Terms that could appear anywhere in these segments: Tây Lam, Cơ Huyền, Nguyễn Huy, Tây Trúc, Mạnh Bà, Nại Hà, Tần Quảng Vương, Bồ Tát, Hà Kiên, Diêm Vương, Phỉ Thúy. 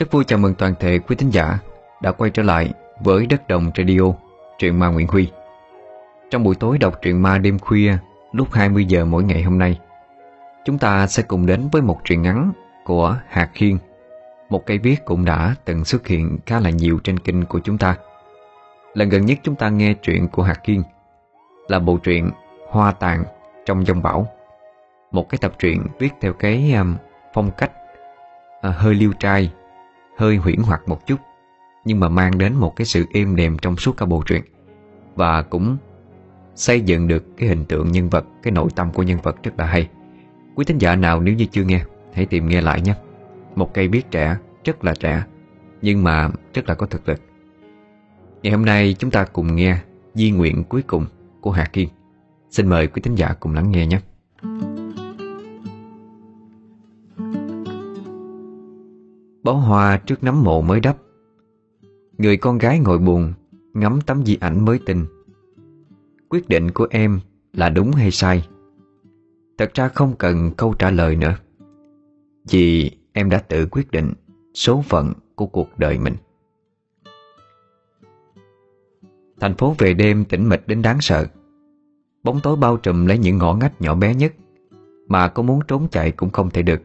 Rất vui chào mừng toàn thể quý thính giả đã quay trở lại với Đất Đồng Radio, truyện ma Nguyễn Huy. Trong buổi tối đọc truyện ma đêm khuya lúc 20 giờ mỗi ngày hôm nay, chúng ta sẽ cùng đến với một truyện ngắn của Hà Kiên, một cây viết cũng đã từng xuất hiện khá là nhiều trên kênh của chúng ta. Lần gần nhất chúng ta nghe truyện của Hà Kiên là bộ truyện Hoa Tàn Trong Giông Bão, một cái tập truyện viết theo cái phong cách hơi liêu trai, hơi huyễn hoặc một chút, nhưng mà mang đến một cái sự êm đềm trong suốt cả bộ truyện, và cũng xây dựng được cái hình tượng nhân vật, cái nội tâm của nhân vật rất là hay. Quý thính giả nào nếu như chưa nghe, hãy tìm nghe lại nhé. Một cây viết trẻ, rất là trẻ, nhưng mà rất là có thực lực. Ngày hôm nay chúng ta cùng nghe Di Nguyện Cuối Cùng của Hà Kiên. Xin mời quý thính giả cùng lắng nghe nhé. Bó hoa trước nấm mộ mới đắp, người con gái ngồi buồn ngắm tấm di ảnh mới tin. Quyết định của em là đúng hay sai? Thật ra không cần câu trả lời nữa, vì em đã tự quyết định số phận của cuộc đời mình. Thành phố về đêm tĩnh mịch đến đáng sợ. Bóng tối bao trùm lấy những ngõ ngách nhỏ bé nhất, mà có muốn trốn chạy cũng không thể được.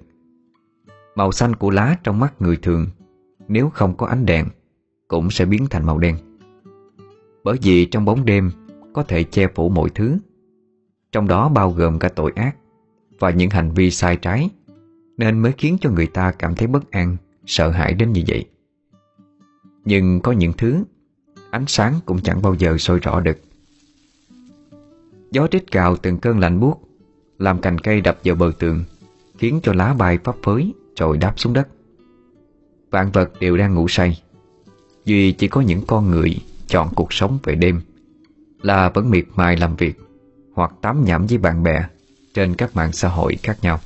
Màu xanh của lá trong mắt người thường, nếu không có ánh đèn, cũng sẽ biến thành màu đen. Bởi vì trong bóng đêm có thể che phủ mọi thứ, trong đó bao gồm cả tội ác và những hành vi sai trái, nên mới khiến cho người ta cảm thấy bất an, sợ hãi đến như vậy. Nhưng có những thứ ánh sáng cũng chẳng bao giờ soi rõ được. Gió rít gào từng cơn lạnh buốt, làm cành cây đập vào bờ tường, khiến cho lá bay phấp phới rồi đáp xuống đất. Vạn vật đều đang ngủ say, duy chỉ có những con người chọn cuộc sống về đêm là vẫn miệt mài làm việc hoặc tám nhảm với bạn bè trên các mạng xã hội khác nhau.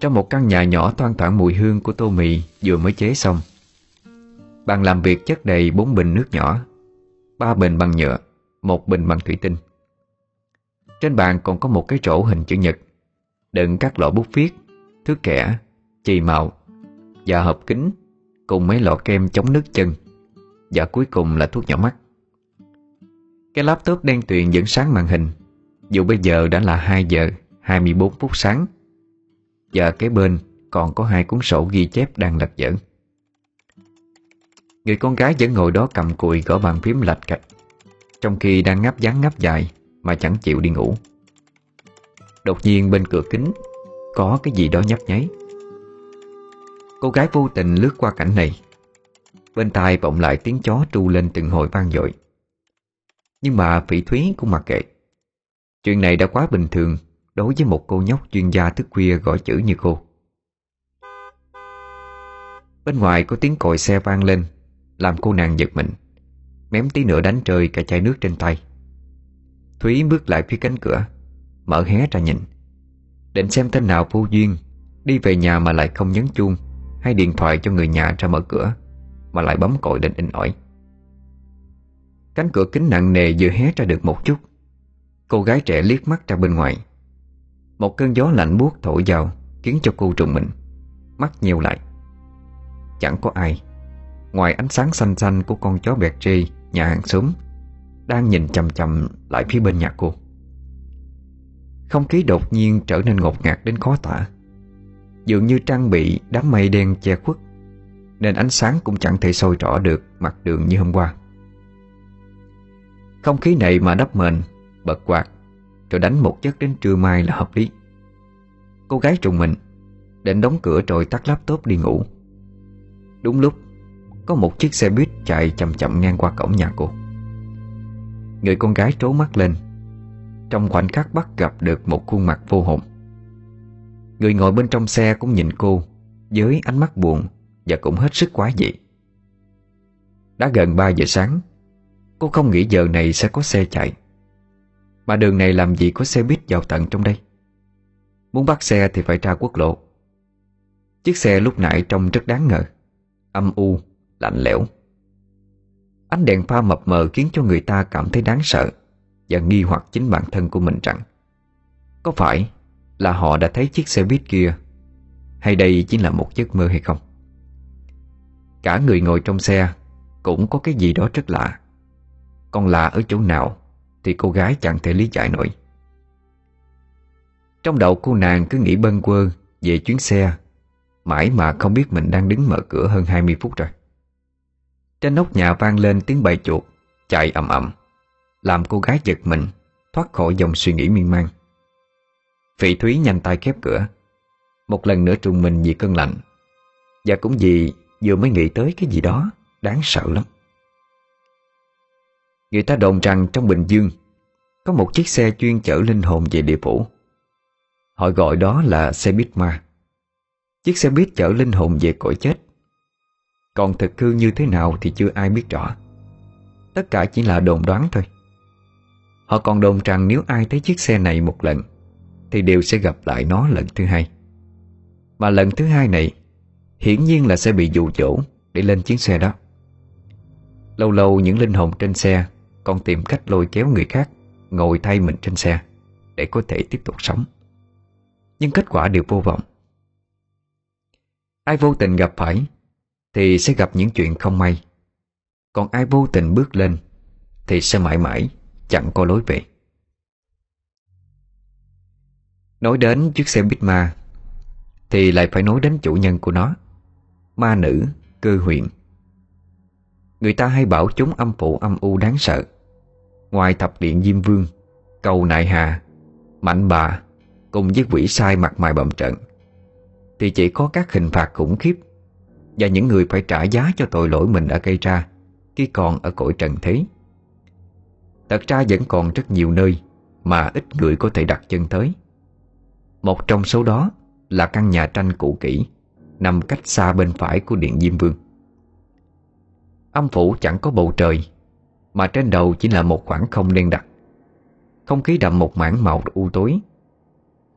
Trong một căn nhà nhỏ thoang thoảng mùi hương của tô mì vừa mới chế xong. Bàn làm việc chất đầy 4 bình nước nhỏ, 3 bình bằng nhựa, 1 bình bằng thủy tinh. Trên bàn còn có một cái rổ hình chữ nhật đựng các lọ bút viết, thước kẻ, chì màu và hộp kính, cùng mấy lọ kem chống nước chân, và cuối cùng là thuốc nhỏ mắt. Cái laptop đen tuyền vẫn sáng màn hình, dù bây giờ đã là 2 giờ 24 phút sáng, và kế bên còn có 2 cuốn sổ ghi chép đang lật dở. Người con gái vẫn ngồi đó cầm cùi gõ bàn phím lạch cạch, trong khi đang ngáp ngắn ngáp dài mà chẳng chịu đi ngủ. Đột nhiên bên cửa kính có cái gì đó nhấp nháy. Cô gái vô tình lướt qua cảnh này, bên tai vọng lại tiếng chó tru lên từng hồi vang dội. Nhưng mà phỉ Thúy cũng mặc kệ. Chuyện này đã quá bình thường đối với một cô nhóc chuyên gia thức khuya gõ chữ như cô. Bên ngoài có tiếng còi xe vang lên, làm cô nàng giật mình, mém tí nữa đánh rơi cả chai nước trên tay. Thúy bước lại phía cánh cửa, mở hé ra nhìn, định xem tên nào vô duyên đi về nhà mà lại không nhấn chuông hay điện thoại cho người nhà ra mở cửa, mà lại bấm còi đến inh ỏi. Cánh cửa kính nặng nề vừa hé ra được một chút, cô gái trẻ liếc mắt ra bên ngoài. Một cơn gió lạnh buốt thổi vào khiến cho cô trùng mình, mắt nheo lại. Chẳng có ai ngoài ánh sáng xanh xanh của con chó bẹt rê nhà hàng xóm đang nhìn chằm chằm lại phía bên nhà cô. Không khí đột nhiên trở nên ngột ngạt đến khó tả, dường như trang bị đám mây đen che khuất, nên ánh sáng cũng chẳng thể soi rõ được mặt đường như hôm qua. Không khí này mà đắp mền, bật quạt rồi đánh một giấc đến trưa mai là hợp lý. Cô gái trùng mình định đóng cửa rồi tắt laptop đi ngủ. Đúng lúc có một chiếc xe buýt chạy chậm chậm ngang qua cổng nhà cô. Người con gái trố mắt lên, trong khoảnh khắc bắt gặp được một khuôn mặt vô hồn. Người ngồi bên trong xe cũng nhìn cô với ánh mắt buồn và cũng hết sức quái dị. Đã gần 3 giờ sáng, cô không nghĩ giờ này sẽ có xe chạy, mà đường này làm gì có xe buýt vào tận trong đây. Muốn bắt xe thì phải ra quốc lộ. Chiếc xe lúc nãy trông rất đáng ngờ, âm u, lạnh lẽo. Ánh đèn pha mập mờ khiến cho người ta cảm thấy đáng sợ và nghi hoặc chính bản thân của mình rằng có phải là họ đã thấy chiếc xe buýt kia, hay đây chỉ là một giấc mơ hay không. cả người ngồi trong xe cũng có cái gì đó rất lạ. Còn lạ ở chỗ nào thì cô gái chẳng thể lý giải nổi. Trong đầu cô nàng cứ nghĩ bâng quơ về chuyến xe, mãi mà không biết mình đang đứng mở cửa hơn 20 phút rồi. Trên nóc nhà vang lên tiếng bầy chuột chạy ầm ầm, làm cô gái giật mình thoát khỏi dòng suy nghĩ miên man. Phỉ Thúy nhanh tay khép cửa, một lần nữa trùng mình vì cơn lạnh, và cũng vì vừa mới nghĩ tới cái gì đó đáng sợ lắm. Người ta đồn rằng trong Bình Dương có một chiếc xe chuyên chở linh hồn về địa phủ. Họ gọi đó là xe buýt ma. Chiếc xe buýt chở linh hồn về cõi chết. Còn thực hư như thế nào thì chưa ai biết rõ. Tất cả chỉ là đồn đoán thôi. Họ còn đồn rằng nếu ai thấy chiếc xe này một lần thì đều sẽ gặp lại nó lần thứ hai. Mà lần thứ hai này hiển nhiên là sẽ bị dụ dỗ để lên chuyến xe đó. Lâu lâu những linh hồn trên xe còn tìm cách lôi kéo người khác ngồi thay mình trên xe để có thể tiếp tục sống. Nhưng kết quả đều vô vọng. Ai vô tình gặp phải thì sẽ gặp những chuyện không may, còn ai vô tình bước lên thì sẽ mãi mãi chẳng có lối về. Nói đến chiếc xe buýt ma thì lại phải nói đến chủ nhân của nó, ma nữ Cơ Huyền. Người ta hay bảo chúng âm phụ âm u đáng sợ. Ngoài thập điện Diêm Vương, cầu Nại Hà, Mạnh Bà cùng với quỷ sai mặt mày bầm trợn thì chỉ có các hình phạt khủng khiếp và những người phải trả giá cho tội lỗi mình đã gây ra khi còn ở cõi trần thế. Thật ra vẫn còn rất nhiều nơi mà ít người có thể đặt chân tới. Một trong số đó là căn nhà tranh cũ kỹ nằm cách xa bên phải của điện Diêm Vương. Âm phủ chẳng có bầu trời, mà trên đầu chỉ là một khoảng không đen đặc. Không khí đậm một mảng màu u tối.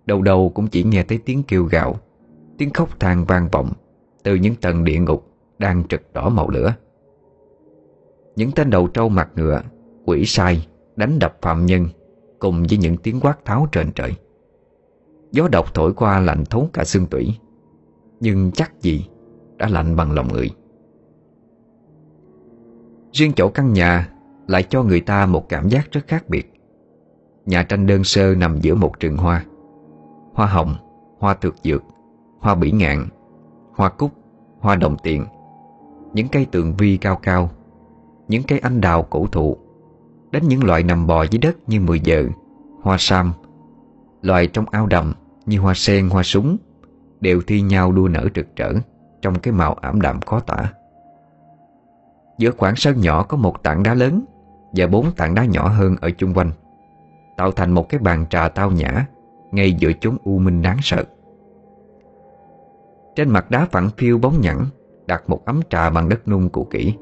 Đầu đầu cũng chỉ nghe thấy tiếng kêu gào, tiếng khóc than vang vọng từ những tầng địa ngục đang trực đỏ màu lửa. Những tên đầu trâu mặt ngựa, quỷ sai đánh đập phạm nhân cùng với những tiếng quát tháo trên trời. Gió độc thổi qua lạnh thấu cả xương tủy, nhưng chắc gì đã lạnh bằng lòng người. Riêng chỗ căn nhà lại cho người ta một cảm giác rất khác biệt. Nhà tranh đơn sơ nằm giữa một rừng hoa. Hoa hồng, hoa thược dược, hoa bỉ ngạn, hoa cúc, hoa đồng tiền, những cây tường vi cao cao, những cây anh đào cổ thụ, đến những loại nằm bò dưới đất như mười giờ, hoa sam, loài trong ao đầm như hoa sen, hoa súng đều thi nhau đua nở rực rỡ trong cái màu ảm đạm khó tả. Giữa khoảng sân nhỏ có một tảng đá lớn và 4 tảng đá nhỏ hơn ở chung quanh, tạo thành một cái bàn trà tao nhã ngay giữa chốn u minh đáng sợ. Trên mặt đá phẳng phiu bóng nhẵn đặt một ấm trà bằng đất nung cũ kỹ.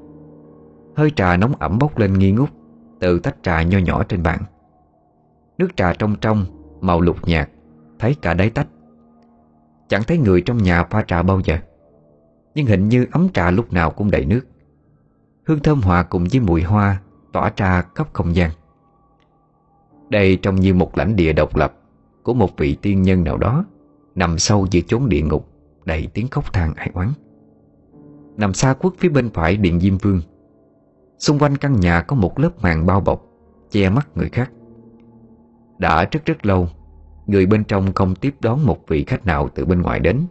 Hơi trà nóng ẩm bốc lên nghi ngút từ tách trà nho nhỏ trên bàn. Nước trà trong trong màu lục nhạt, thấy cả đáy tách. Chẳng thấy người trong nhà pha trà bao giờ, nhưng hình như ấm trà lúc nào cũng đầy nước. Hương thơm hòa cùng với mùi hoa tỏa ra khắp không gian. Đây trông như một lãnh địa độc lập của một vị tiên nhân nào đó, nằm sâu giữa chốn địa ngục đầy tiếng khóc than ai oán. Nằm xa khuất phía bên phải điện Diêm Vương, xung quanh căn nhà có một lớp màn bao bọc che mắt người khác. Đã rất lâu, người bên trong không tiếp đón một vị khách nào từ bên ngoài đến,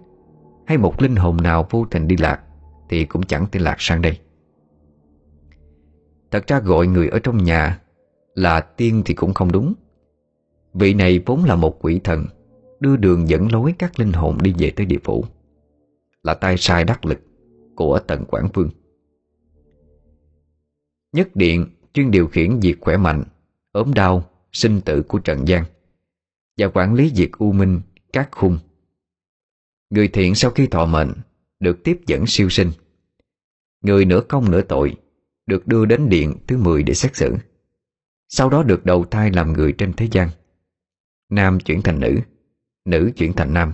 hay một linh hồn nào vô tình đi lạc thì cũng chẳng thể lạc sang đây. Thật ra gọi người ở trong nhà là tiên thì cũng không đúng. Vị này vốn là một quỷ thần đưa đường dẫn lối các linh hồn đi về tới địa phủ, là tay sai đắc lực của Tần Quảng Vương. Nhất điện chuyên điều khiển việc khỏe mạnh, ốm đau, sinh tử của trần gian, và quản lý việc u minh các khung. Người thiện sau khi thọ mệnh được tiếp dẫn siêu sinh. Người nửa công nửa tội được đưa đến điện thứ 10 để xét xử, sau đó được đầu thai làm người trên thế gian. Nam chuyển thành nữ, nữ chuyển thành nam.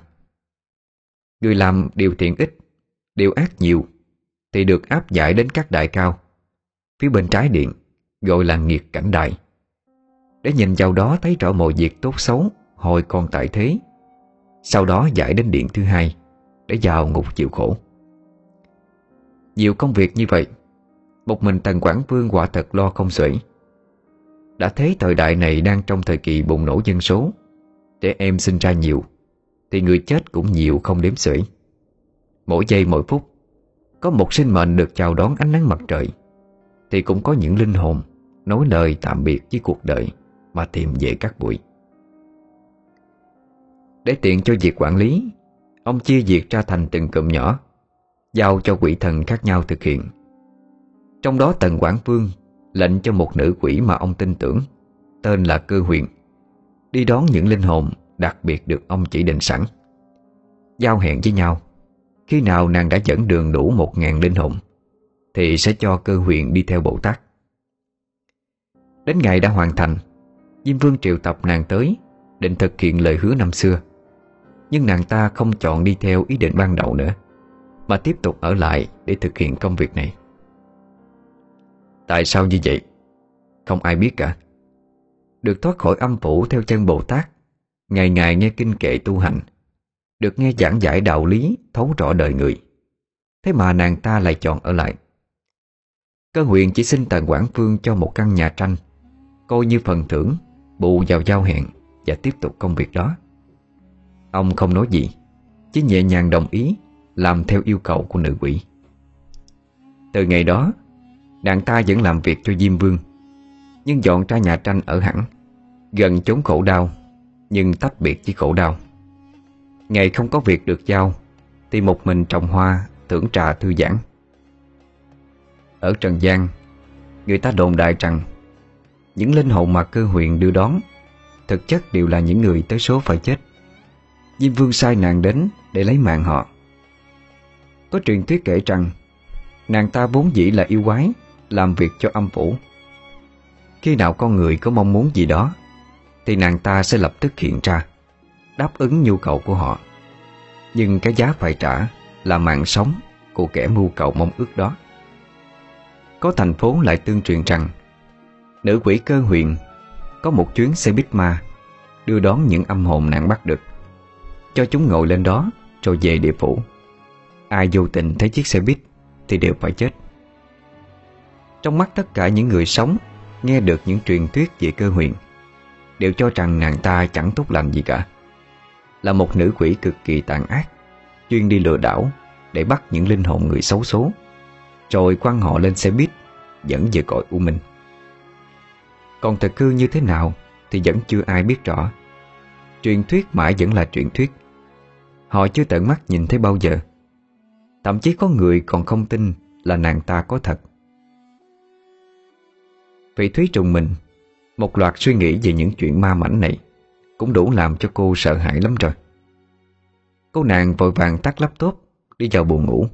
Người làm điều thiện ít, điều ác nhiều thì được áp giải đến các đài cao phía bên trái điện, gọi là nghiệt cảnh đài, để nhìn vào đó thấy rõ mọi việc tốt xấu hồi còn tại thế. Sau đó giải đến điện thứ 2 để vào ngục chịu khổ. Nhiều công việc như vậy, một mình Tần Quảng Vương quả thật lo không xuể. Đã thế thời đại này đang trong thời kỳ bùng nổ dân số, trẻ em sinh ra nhiều thì người chết cũng nhiều không đếm xuể. Mỗi giây mỗi phút có một sinh mệnh được chào đón ánh nắng mặt trời, thì cũng có những linh hồn nói lời tạm biệt với cuộc đời mà tìm về các bụi. Để tiện cho việc quản lý, ông chia việc ra thành từng cụm nhỏ, giao cho quỷ thần khác nhau thực hiện. Trong đó Tần Quảng Vương lệnh cho một nữ quỷ mà ông tin tưởng, tên là Cơ Huyền, đi đón những linh hồn đặc biệt được ông chỉ định sẵn. Giao hẹn với nhau, khi nào nàng đã dẫn đường đủ 1.000 linh hồn thì sẽ cho Cơ Huyền đi theo Bồ Tát. Đến ngày đã hoàn thành, Diêm Vương triệu tập nàng tới, định thực hiện lời hứa năm xưa. Nhưng nàng ta không chọn đi theo ý định ban đầu nữa, mà tiếp tục ở lại để thực hiện công việc này. Tại sao như vậy? Không ai biết cả. Được thoát khỏi âm phủ theo chân Bồ Tát, ngày ngày nghe kinh kệ tu hành, được nghe giảng giải đạo lý thấu rõ đời người, thế mà nàng ta lại chọn ở lại. Cơ Huyền chỉ xin Tần Quảng Vương cho một căn nhà tranh, coi như phần thưởng bù vào giao hẹn và tiếp tục công việc đó. Ông không nói gì, chỉ nhẹ nhàng đồng ý làm theo yêu cầu của nữ quỷ. Từ ngày đó, nàng ta vẫn làm việc cho Diêm Vương, nhưng dọn ra nhà tranh ở hẳn, gần chốn khổ đau, nhưng tách biệt với khổ đau. Ngày không có việc được giao thì một mình trồng hoa, thưởng trà thư giãn. Ở trần gian, người ta đồn đại rằng những linh hồn mà Cơ Huyền đưa đón thực chất đều là những người tới số phải chết. Diêm Vương sai nàng đến để lấy mạng họ. Có truyền thuyết kể rằng nàng ta vốn dĩ là yêu quái, làm việc cho âm phủ. Khi nào con người có mong muốn gì đó thì nàng ta sẽ lập tức hiện ra, đáp ứng nhu cầu của họ. Nhưng cái giá phải trả là mạng sống của kẻ mưu cầu mong ước đó. Có thành phố lại tương truyền rằng nữ quỷ Cơ Huyền có một chuyến xe buýt ma đưa đón những âm hồn nàng bắt được, cho chúng ngồi lên đó rồi về địa phủ. Ai vô tình thấy chiếc xe buýt thì đều phải chết. Trong mắt tất cả những người sống nghe được những truyền thuyết về Cơ Huyền, đều cho rằng nàng ta chẳng tốt lành gì cả, là một nữ quỷ cực kỳ tàn ác, chuyên đi lừa đảo để bắt những linh hồn người xấu số, rồi quăng họ lên xe buýt dẫn về cõi u minh. Còn thực hư như thế nào thì vẫn chưa ai biết rõ. Truyền thuyết mãi vẫn là truyền thuyết, họ chưa tận mắt nhìn thấy bao giờ. Thậm chí có người còn không tin là nàng ta có thật. Phỉ Thúy trùng mình, một loạt suy nghĩ về những chuyện ma mảnh này cũng đủ làm cho cô sợ hãi lắm rồi. Cô nàng vội vàng tắt laptop, đi vào buồng ngủ.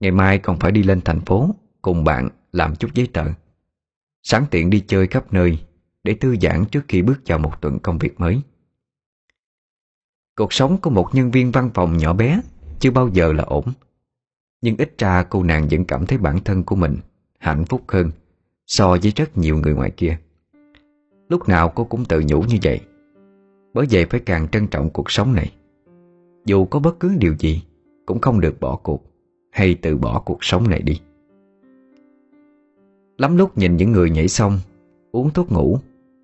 Ngày mai còn phải đi lên thành phố cùng bạn làm chút giấy tờ, sẵn tiện đi chơi khắp nơi để thư giãn trước khi bước vào một tuần công việc mới. Cuộc sống của một nhân viên văn phòng nhỏ bé chưa bao giờ là ổn, nhưng ít ra cô nàng vẫn cảm thấy bản thân của mình hạnh phúc hơn so với rất nhiều người ngoài kia. Lúc nào cô cũng tự nhủ như vậy, bởi vậy phải càng trân trọng cuộc sống này. Dù có bất cứ điều gì cũng không được bỏ cuộc hay từ bỏ cuộc sống này đi. Lắm lúc nhìn những người nhảy sông, uống thuốc ngủ,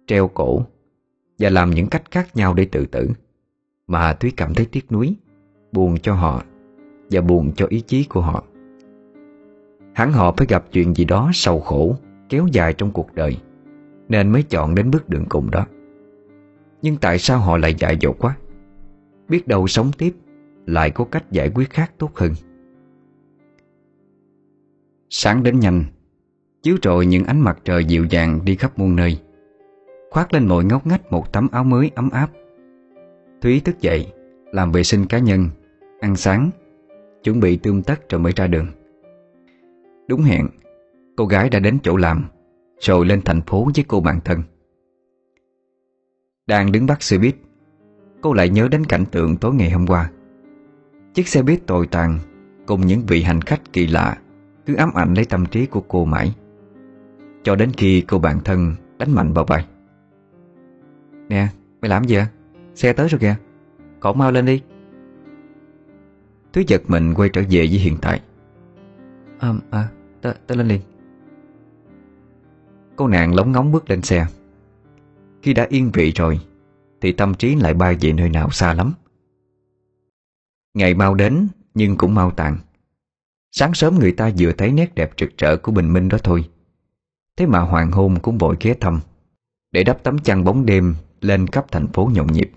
treo cổ và làm những cách khác nhau để tự tử mà Thúy cảm thấy tiếc nuối, buồn cho họ và buồn cho ý chí của họ. Hẳn họ phải gặp chuyện gì đó sầu khổ kéo dài trong cuộc đời nên mới chọn đến bước đường cùng đó. Nhưng tại sao họ lại dại dột quá? Biết đâu sống tiếp lại có cách giải quyết khác tốt hơn. Sáng đến nhanh, chiếu rọi những ánh mặt trời dịu dàng đi khắp muôn nơi, khoác lên mọi ngóc ngách một tấm áo mới ấm áp. Thúy thức dậy, làm vệ sinh cá nhân, ăn sáng, chuẩn bị tươm tất rồi mới ra đường. Đúng hẹn, cô gái đã đến chỗ làm, rồi lên thành phố với cô bạn thân. Đang đứng bắt xe buýt, cô lại nhớ đến cảnh tượng tối ngày hôm qua. Chiếc xe buýt tồi tàn cùng những vị hành khách kỳ lạ cứ ám ảnh lấy tâm trí của cô mãi, cho đến khi cô bạn thân đánh mạnh vào vai. "Nè, mày làm gì vậy? Xe tới rồi kìa, cậu mau lên đi." Thúy giật mình quay trở về với hiện tại. Tớ lên liền. Cô nàng lóng ngóng bước lên xe. Khi đã yên vị rồi thì tâm trí lại bay về nơi nào xa lắm. Ngày mau đến nhưng cũng mau tàn. Sáng sớm người ta vừa thấy nét đẹp rực rỡ của bình minh đó thôi, thế mà hoàng hôn cũng vội ghé thăm để đắp tấm chăn bóng đêm lên khắp thành phố nhộn nhịp.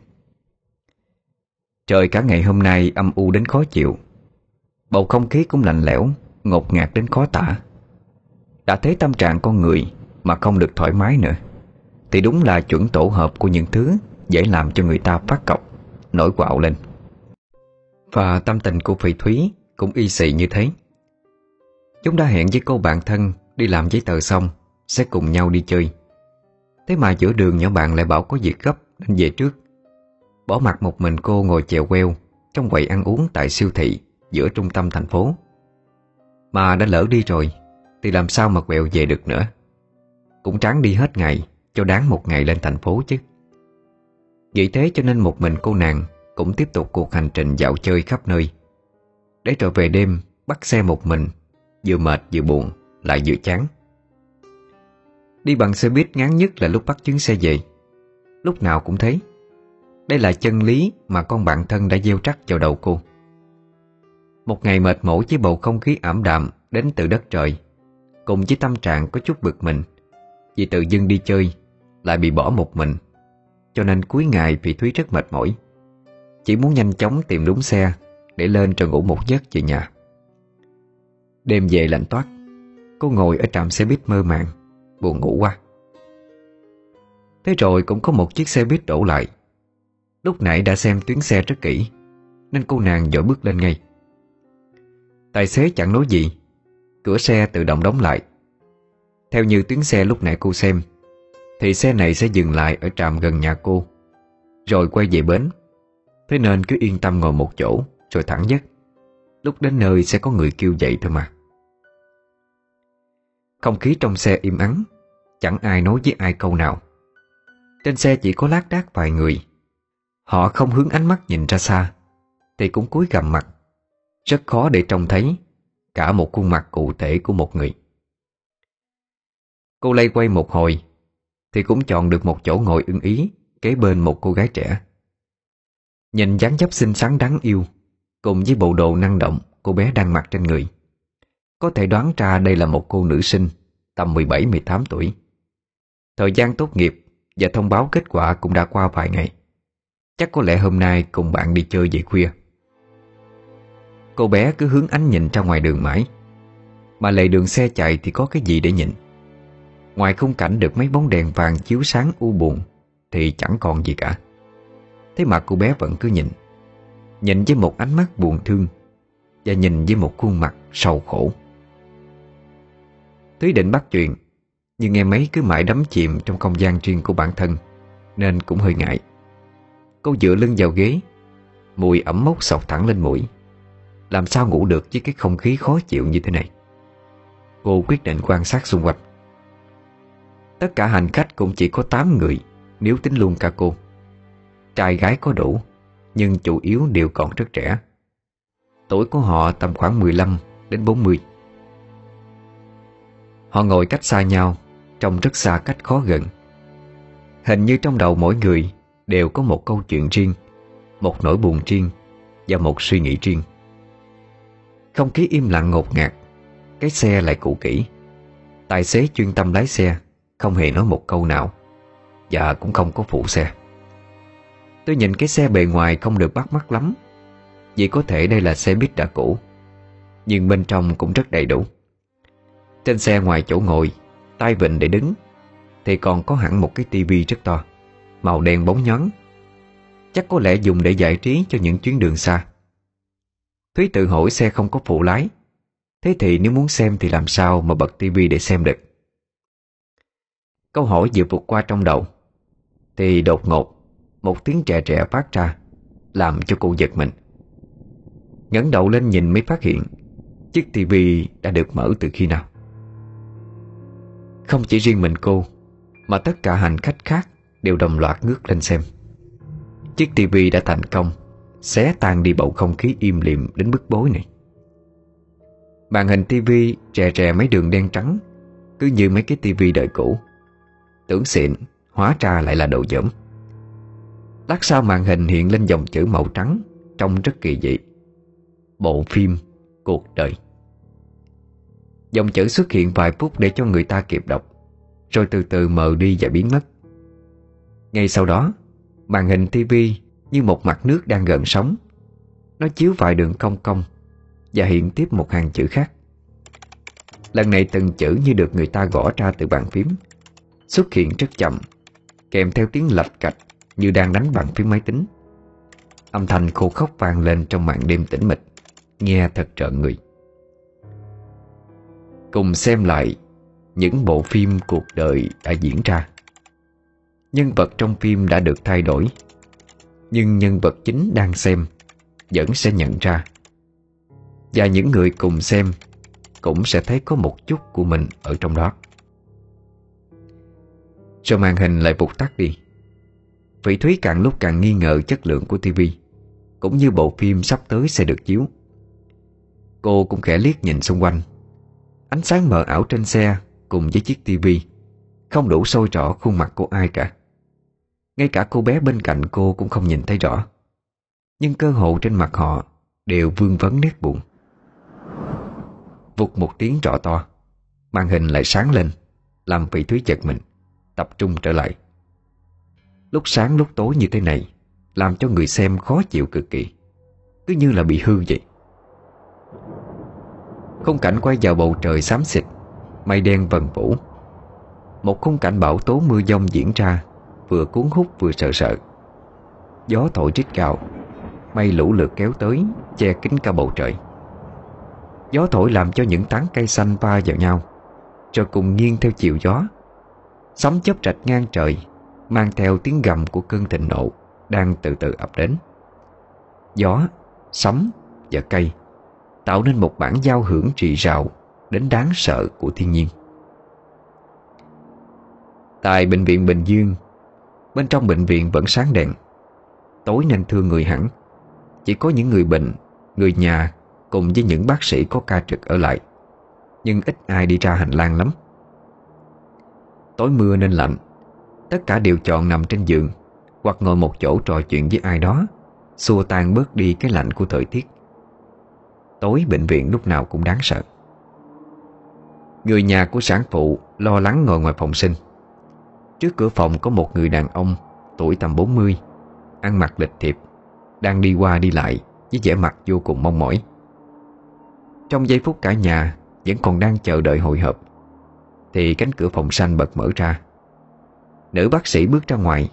Trời cả ngày hôm nay âm u đến khó chịu, bầu không khí cũng lạnh lẽo, ngột ngạt đến khó tả. Đã thấy tâm trạng con người mà không được thoải mái nữa thì đúng là chuẩn tổ hợp của những thứ dễ làm cho người ta phát cọc, nổi quạo lên. Và tâm tình của Phỉ Thúy cũng y xì như thế. Chúng đã hẹn với cô bạn thân đi làm giấy tờ xong sẽ cùng nhau đi chơi, thế mà giữa đường nhỏ bạn lại bảo có việc gấp nên về trước, bỏ mặc một mình cô ngồi chèo queo trong quầy ăn uống tại siêu thị giữa trung tâm thành phố. Mà đã lỡ đi rồi thì làm sao mà quẹo về được nữa, cũng ráng đi hết ngày cho đáng một ngày lên thành phố chứ. Vì thế cho nên một mình cô nàng cũng tiếp tục cuộc hành trình dạo chơi khắp nơi, để trở về đêm bắt xe một mình, vừa mệt vừa buồn lại vừa chán. Đi bằng xe buýt ngán nhất là lúc bắt chuyến xe về, lúc nào cũng thấy. Đây là chân lý mà con bạn thân đã gieo trắc vào đầu cô. Một ngày mệt mỏi với bầu không khí ảm đạm đến từ đất trời, cùng với tâm trạng có chút bực mình vì tự dưng đi chơi lại bị bỏ một mình, cho nên cuối ngày Phỉ Thúy rất mệt mỏi, chỉ muốn nhanh chóng tìm đúng xe để lên rồi ngủ một giấc về nhà. Đêm về lạnh toát, cô ngồi ở trạm xe buýt mơ màng, buồn ngủ quá. Thế rồi cũng có một chiếc xe buýt đổ lại. Lúc nãy đã xem tuyến xe rất kỹ nên cô nàng vội bước lên ngay. Tài xế chẳng nói gì, cửa xe tự động đóng lại. Theo như tuyến xe lúc nãy cô xem thì xe này sẽ dừng lại ở trạm gần nhà cô rồi quay về bến, thế nên cứ yên tâm ngồi một chỗ rồi thẳng giấc. Lúc đến nơi sẽ có người kêu dậy thôi mà. Không khí trong xe im ắng, chẳng ai nói với ai câu nào. Trên xe chỉ có lác đác vài người, họ không hướng ánh mắt nhìn ra xa thì cũng cúi gằm mặt, rất khó để trông thấy cả một khuôn mặt cụ thể của một người. Cô lay quay một hồi thì cũng chọn được một chỗ ngồi ưng ý kế bên một cô gái trẻ. Nhìn dáng dấp xinh xắn đáng yêu cùng với bộ đồ năng động cô bé đang mặc trên người, có thể đoán ra đây là một cô nữ sinh tầm 17-18 tuổi. Thời gian tốt nghiệp và thông báo kết quả cũng đã qua vài ngày, chắc có lẽ hôm nay cùng bạn đi chơi về khuya. Cô bé cứ hướng ánh nhìn ra ngoài đường mãi, mà lề đường xe chạy thì có cái gì để nhìn. Ngoài khung cảnh được mấy bóng đèn vàng chiếu sáng u buồn thì chẳng còn gì cả. Thế mà cô bé vẫn cứ nhìn, nhìn với một ánh mắt buồn thương và nhìn với một khuôn mặt sầu khổ. Thúy định bắt chuyện nhưng em ấy cứ mãi đắm chìm trong không gian riêng của bản thân nên cũng hơi ngại. Cô dựa lưng vào ghế, mùi ẩm mốc xộc thẳng lên mũi. Làm sao ngủ được với cái không khí khó chịu như thế này? Cô quyết định quan sát xung quanh. Tất cả hành khách cũng chỉ có 8 người nếu tính luôn cả cô. Trai gái có đủ nhưng chủ yếu đều còn rất trẻ. Tuổi của họ tầm khoảng 15 đến 40. Họ ngồi cách xa nhau, trông rất xa cách khó gần. Hình như trong đầu mỗi người đều có một câu chuyện riêng, một nỗi buồn riêng và một suy nghĩ riêng. Không khí im lặng ngột ngạt, cái xe lại cũ kỹ. Tài xế chuyên tâm lái xe, không hề nói một câu nào và cũng không có phụ xe. Tôi nhìn cái xe bề ngoài không được bắt mắt lắm, vì có thể đây là xe buýt đã cũ, nhưng bên trong cũng rất đầy đủ. Trên xe ngoài chỗ ngồi, tay vịn để đứng thì còn có hẳn một cái tivi rất to, màu đen bóng nhón. Chắc có lẽ dùng để giải trí cho những chuyến đường xa. Thúy tự hỏi xe không có phụ lái, thế thì nếu muốn xem thì làm sao mà bật tivi để xem được? Câu hỏi vừa vượt qua trong đầu thì đột ngột một tiếng trè trè phát ra, làm cho cô giật mình. Ngẩng đầu lên nhìn mới phát hiện chiếc tivi đã được mở từ khi nào. Không chỉ riêng mình cô mà tất cả hành khách khác đều đồng loạt ngước lên xem. Chiếc tivi đã thành công xé tan đi bầu không khí im lìm đến bức bối này. Màn hình tivi rè rè mấy đường đen trắng, cứ như mấy cái tivi đời cũ. Tưởng xịn, hóa ra lại là đồ dởm. Lát sau màn hình hiện lên dòng chữ màu trắng, trông rất kỳ dị: bộ phim Cuộc Đời. Dòng chữ xuất hiện vài phút để cho người ta kịp đọc, rồi từ từ mờ đi và biến mất. Ngay sau đó, màn hình tivi như một mặt nước đang gần sóng. Nó chiếu vài đường cong cong và hiện tiếp một hàng chữ khác. Lần này từng chữ như được người ta gõ ra từ bàn phím, xuất hiện rất chậm, kèm theo tiếng lạch cạch như đang đánh bàn phím máy tính. Âm thanh khô khốc vang lên trong màn đêm tĩnh mịch, nghe thật rợn người. Cùng xem lại những bộ phim cuộc đời đã diễn ra. Nhân vật trong phim đã được thay đổi, nhưng nhân vật chính đang xem vẫn sẽ nhận ra, và những người cùng xem cũng sẽ thấy có một chút của mình ở trong đó. Rồi màn hình lại vụt tắt đi. Vĩ Thúy càng lúc càng nghi ngờ chất lượng của tivi, cũng như bộ phim sắp tới sẽ được chiếu. Cô cũng khẽ liếc nhìn xung quanh. Ánh sáng mờ ảo trên xe cùng với chiếc tivi không đủ soi rõ khuôn mặt của ai cả. Ngay cả cô bé bên cạnh cô cũng không nhìn thấy rõ, nhưng cơ hồ trên mặt họ đều vương vấn nét buồn. Vụt một tiếng rõ to, màn hình lại sáng lên, làm Vĩ Thúy giật mình, tập trung trở lại. Lúc sáng lúc tối như thế này làm cho người xem khó chịu cực kỳ, cứ như là bị hư vậy. Khung cảnh quay vào bầu trời xám xịt, mây đen vần vũ. Một khung cảnh bão tố mưa dông diễn ra, vừa cuốn hút vừa sợ sợ. Gió thổi rít gào, mây lũ lượt kéo tới, che kín cả bầu trời. Gió thổi làm cho những tán cây xanh va vào nhau, rồi cùng nghiêng theo chiều gió. Sấm chớp rạch ngang trời, mang theo tiếng gầm của cơn thịnh nộ đang từ từ ập đến. Gió, sấm và cây tạo nên một bản giao hưởng rì rào đến đáng sợ của thiên nhiên. Tại bệnh viện Bình Dương, bên trong bệnh viện vẫn sáng đèn. Tối nên thương người hẳn, chỉ có những người bệnh, người nhà cùng với những bác sĩ có ca trực ở lại, nhưng ít ai đi ra hành lang lắm. Tối mưa nên lạnh, tất cả đều chọn nằm trên giường hoặc ngồi một chỗ trò chuyện với ai đó, xua tan bớt đi cái lạnh của thời tiết. Tối bệnh viện lúc nào cũng đáng sợ. Người nhà của sản phụ lo lắng ngồi ngoài phòng sinh. Trước cửa phòng có một người đàn ông tuổi tầm 40, ăn mặc lịch thiệp, đang đi qua đi lại với vẻ mặt vô cùng mong mỏi. Trong giây phút cả nhà vẫn còn đang chờ đợi hồi hộp, thì cánh cửa phòng sanh bật mở ra. Nữ bác sĩ bước ra ngoài,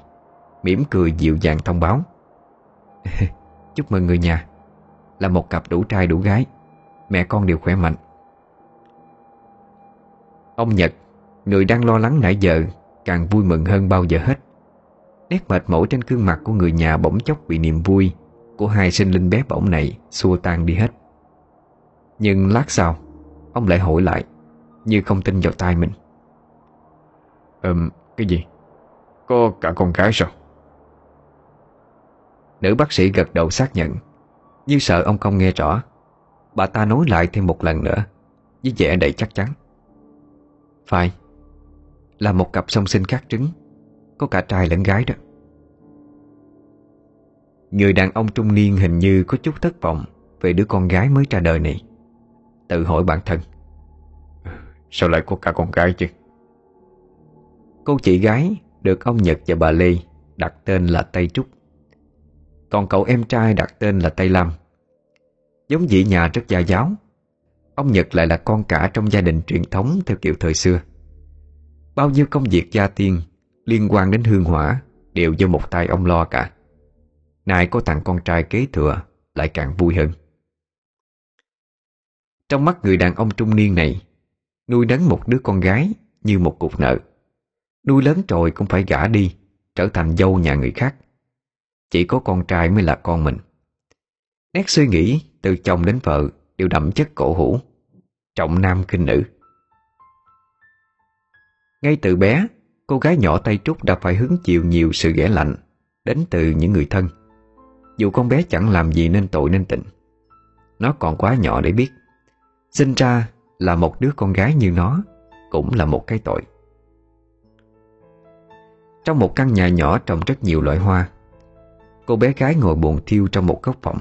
mỉm cười dịu dàng thông báo: Chúc mừng người nhà, là một cặp đủ trai đủ gái, mẹ con đều khỏe mạnh. Ông Nhật, người đang lo lắng nãy giờ, càng vui mừng hơn bao giờ hết. Nét mệt mỏi trên gương mặt của người nhà bỗng chốc bị niềm vui của hai sinh linh bé bỏng này xua tan đi hết. Nhưng lát sau, ông lại hỏi lại, như không tin vào tai mình: Cái gì? Có cả con gái sao? Nữ bác sĩ gật đầu xác nhận. Như sợ ông không nghe rõ, bà ta nói lại thêm một lần nữa với vẻ đầy chắc chắn: Phải, là một cặp song sinh khác trứng, có cả trai lẫn gái đó. Người đàn ông trung niên hình như có chút thất vọng về đứa con gái mới ra đời này, tự hỏi bản thân: Sao lại có cả con gái chứ? Cô chị gái được ông Nhật và bà Lê đặt tên là Tây Trúc, còn cậu em trai đặt tên là Tây Lam. Giống dĩ nhà rất gia giáo, ông Nhật lại là con cả trong gia đình truyền thống theo kiểu thời xưa. Bao nhiêu công việc gia tiên liên quan đến hương hỏa đều do một tay ông lo cả. Nay có thằng con trai kế thừa lại càng vui hơn. Trong mắt người đàn ông trung niên này, nuôi nấng một đứa con gái như một cuộc nợ. Nuôi lớn rồi cũng phải gả đi, trở thành dâu nhà người khác. Chỉ có con trai mới là con mình. Nét suy nghĩ từ chồng đến vợ đều đậm chất cổ hủ, trọng nam khinh nữ. Ngay từ bé, cô gái nhỏ Tây Trúc đã phải hứng chịu nhiều sự ghẻ lạnh đến từ những người thân. Dù con bé chẳng làm gì nên tội nên tịnh, nó còn quá nhỏ để biết Sinh ra là một đứa con gái như nó cũng là một cái tội. Trong một căn nhà nhỏ trồng rất nhiều loại hoa, cô bé gái ngồi buồn thiu trong một góc phòng.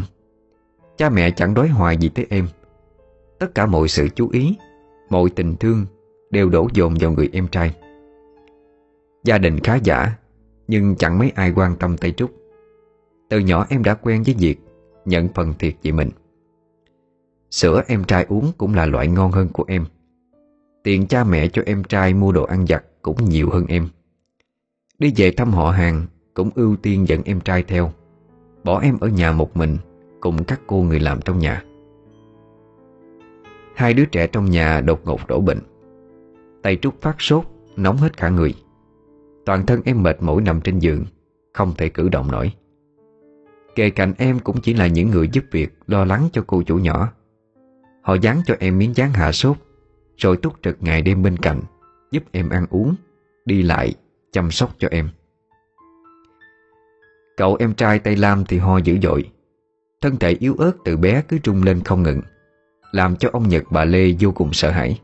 Cha mẹ chẳng đối hoài gì tới em. Tất cả mọi sự chú ý, mọi tình thương đều đổ dồn vào người em trai. Gia đình khá giả, nhưng chẳng mấy ai quan tâm tới Trúc. Từ nhỏ em đã quen với việc nhận phần thiệt về mình. Sữa em trai uống cũng là loại ngon hơn của em. Tiền cha mẹ cho em trai mua đồ ăn vặt cũng nhiều hơn em. Đi về thăm họ hàng cũng ưu tiên dẫn em trai theo, bỏ em ở nhà một mình cùng các cô người làm trong nhà. Hai đứa trẻ trong nhà đột ngột đổ bệnh. Tay Trúc phát sốt, nóng hết cả người. Toàn thân em mệt mỏi nằm trên giường, không thể cử động nổi. Kề cạnh em cũng chỉ là những người giúp việc lo lắng cho cô chủ nhỏ. Họ dán cho em miếng dán hạ sốt, rồi túc trực ngày đêm bên cạnh, giúp em ăn uống, đi lại, chăm sóc cho em. Cậu em trai Tây Lam thì ho dữ dội. Thân thể yếu ớt từ bé cứ rung lên không ngừng, làm cho ông Nhật bà Lê vô cùng sợ hãi.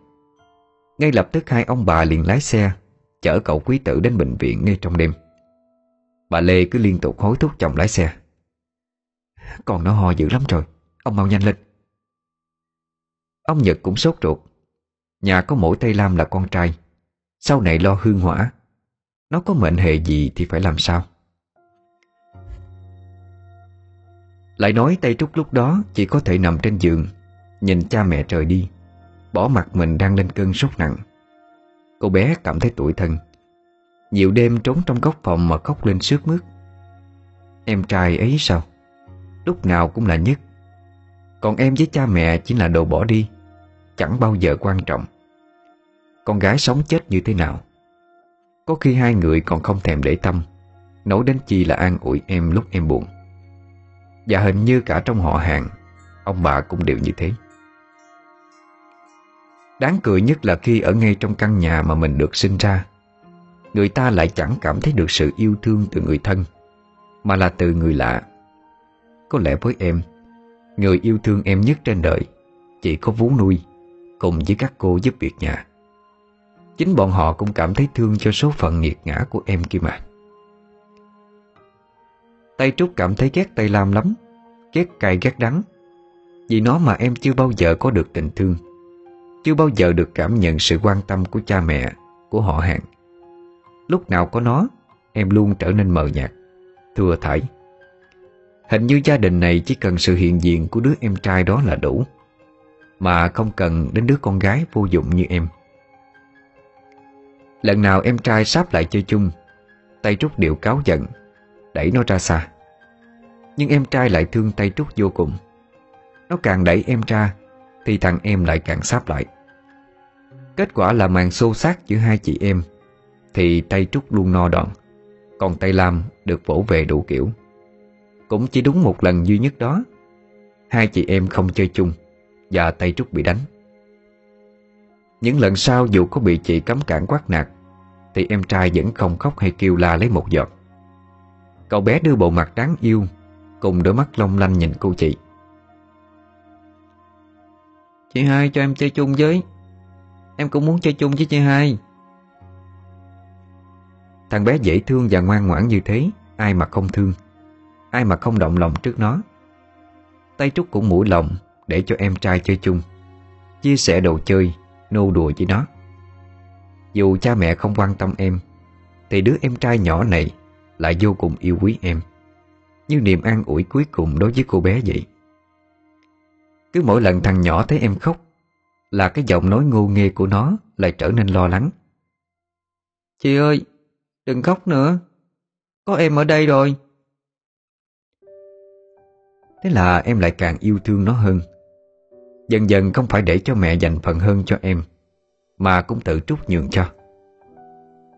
Ngay lập tức hai ông bà liền lái xe chở cậu Quý Tử đến bệnh viện ngay trong đêm. Bà Lê cứ liên tục hối thúc chồng lái xe: "Còn nó ho dữ lắm rồi, ông mau nhanh lên." Ông Nhật cũng sốt ruột. Nhà có mỗi Tây Lam là con trai, sau này lo hương hỏa, nó có mệnh hệ gì thì phải làm sao. Lại nói Tây Trúc lúc đó chỉ có thể nằm trên giường, nhìn cha mẹ rời đi, bỏ mặt mình đang lên cơn sốt nặng. Cô bé cảm thấy tủi thân, nhiều đêm trốn trong góc phòng mà khóc lên sướt mướt. Em trai ấy sao, lúc nào cũng là nhất, còn em với cha mẹ chỉ là đồ bỏ đi, chẳng bao giờ quan trọng. Con gái sống chết như thế nào, có khi hai người còn không thèm để tâm, nói đến chi là an ủi em lúc em buồn. Và hình như cả trong họ hàng, ông bà cũng đều như thế. Đáng cười nhất là khi ở ngay trong căn nhà mà mình được sinh ra, người ta lại chẳng cảm thấy được sự yêu thương từ người thân, mà là từ người lạ. Có lẽ với em, người yêu thương em nhất trên đời chỉ có vú nuôi cùng với các cô giúp việc nhà. Chính bọn họ cũng cảm thấy thương cho số phận nghiệt ngã của em kia mà. Tây Trúc cảm thấy ghét Tây Lam lắm, ghét cay ghét đắng. Vì nó mà em chưa bao giờ có được tình thương, chưa bao giờ được cảm nhận sự quan tâm của cha mẹ, của họ hàng. Lúc nào có nó, em luôn trở nên mờ nhạt, thừa thải. Hình như gia đình này chỉ cần sự hiện diện của đứa em trai đó là đủ, mà không cần đến đứa con gái vô dụng như em. Lần nào em trai sáp lại chơi chung, Tây Trúc đều cáu giận, đẩy nó ra xa. Nhưng em trai lại thương Tây Trúc vô cùng. Nó càng đẩy em ra thì thằng em lại càng sáp lại. Kết quả là màn xô xát giữa hai chị em. Thì Tây Trúc luôn no đòn, còn Tây Lam được vỗ về đủ kiểu. Cũng chỉ đúng một lần duy nhất đó, hai chị em không chơi chung và Tây Trúc bị đánh. Những lần sau dù có bị chị cấm cản quát nạt thì em trai vẫn không khóc hay kêu la lấy một giọt. Cậu bé đưa bộ mặt đáng yêu cùng đôi mắt long lanh nhìn cô chị: "Chị hai cho em chơi chung với, em cũng muốn chơi chung với chị hai." Thằng bé dễ thương và ngoan ngoãn như thế, ai mà không thương, ai mà không động lòng trước nó. Tây Trúc cũng mũi lòng để cho em trai chơi chung, chia sẻ đồ chơi, nô đùa với nó. Dù cha mẹ không quan tâm em, thì đứa em trai nhỏ này lại vô cùng yêu quý em, như niềm an ủi cuối cùng đối với cô bé vậy. Cứ mỗi lần thằng nhỏ thấy em khóc là cái giọng nói ngô nghê của nó lại trở nên lo lắng: "Chị ơi, đừng khóc nữa, có em ở đây rồi." Thế là em lại càng yêu thương nó hơn. Dần dần không phải để cho mẹ dành phần hơn cho em, mà cũng tự trút nhường cho.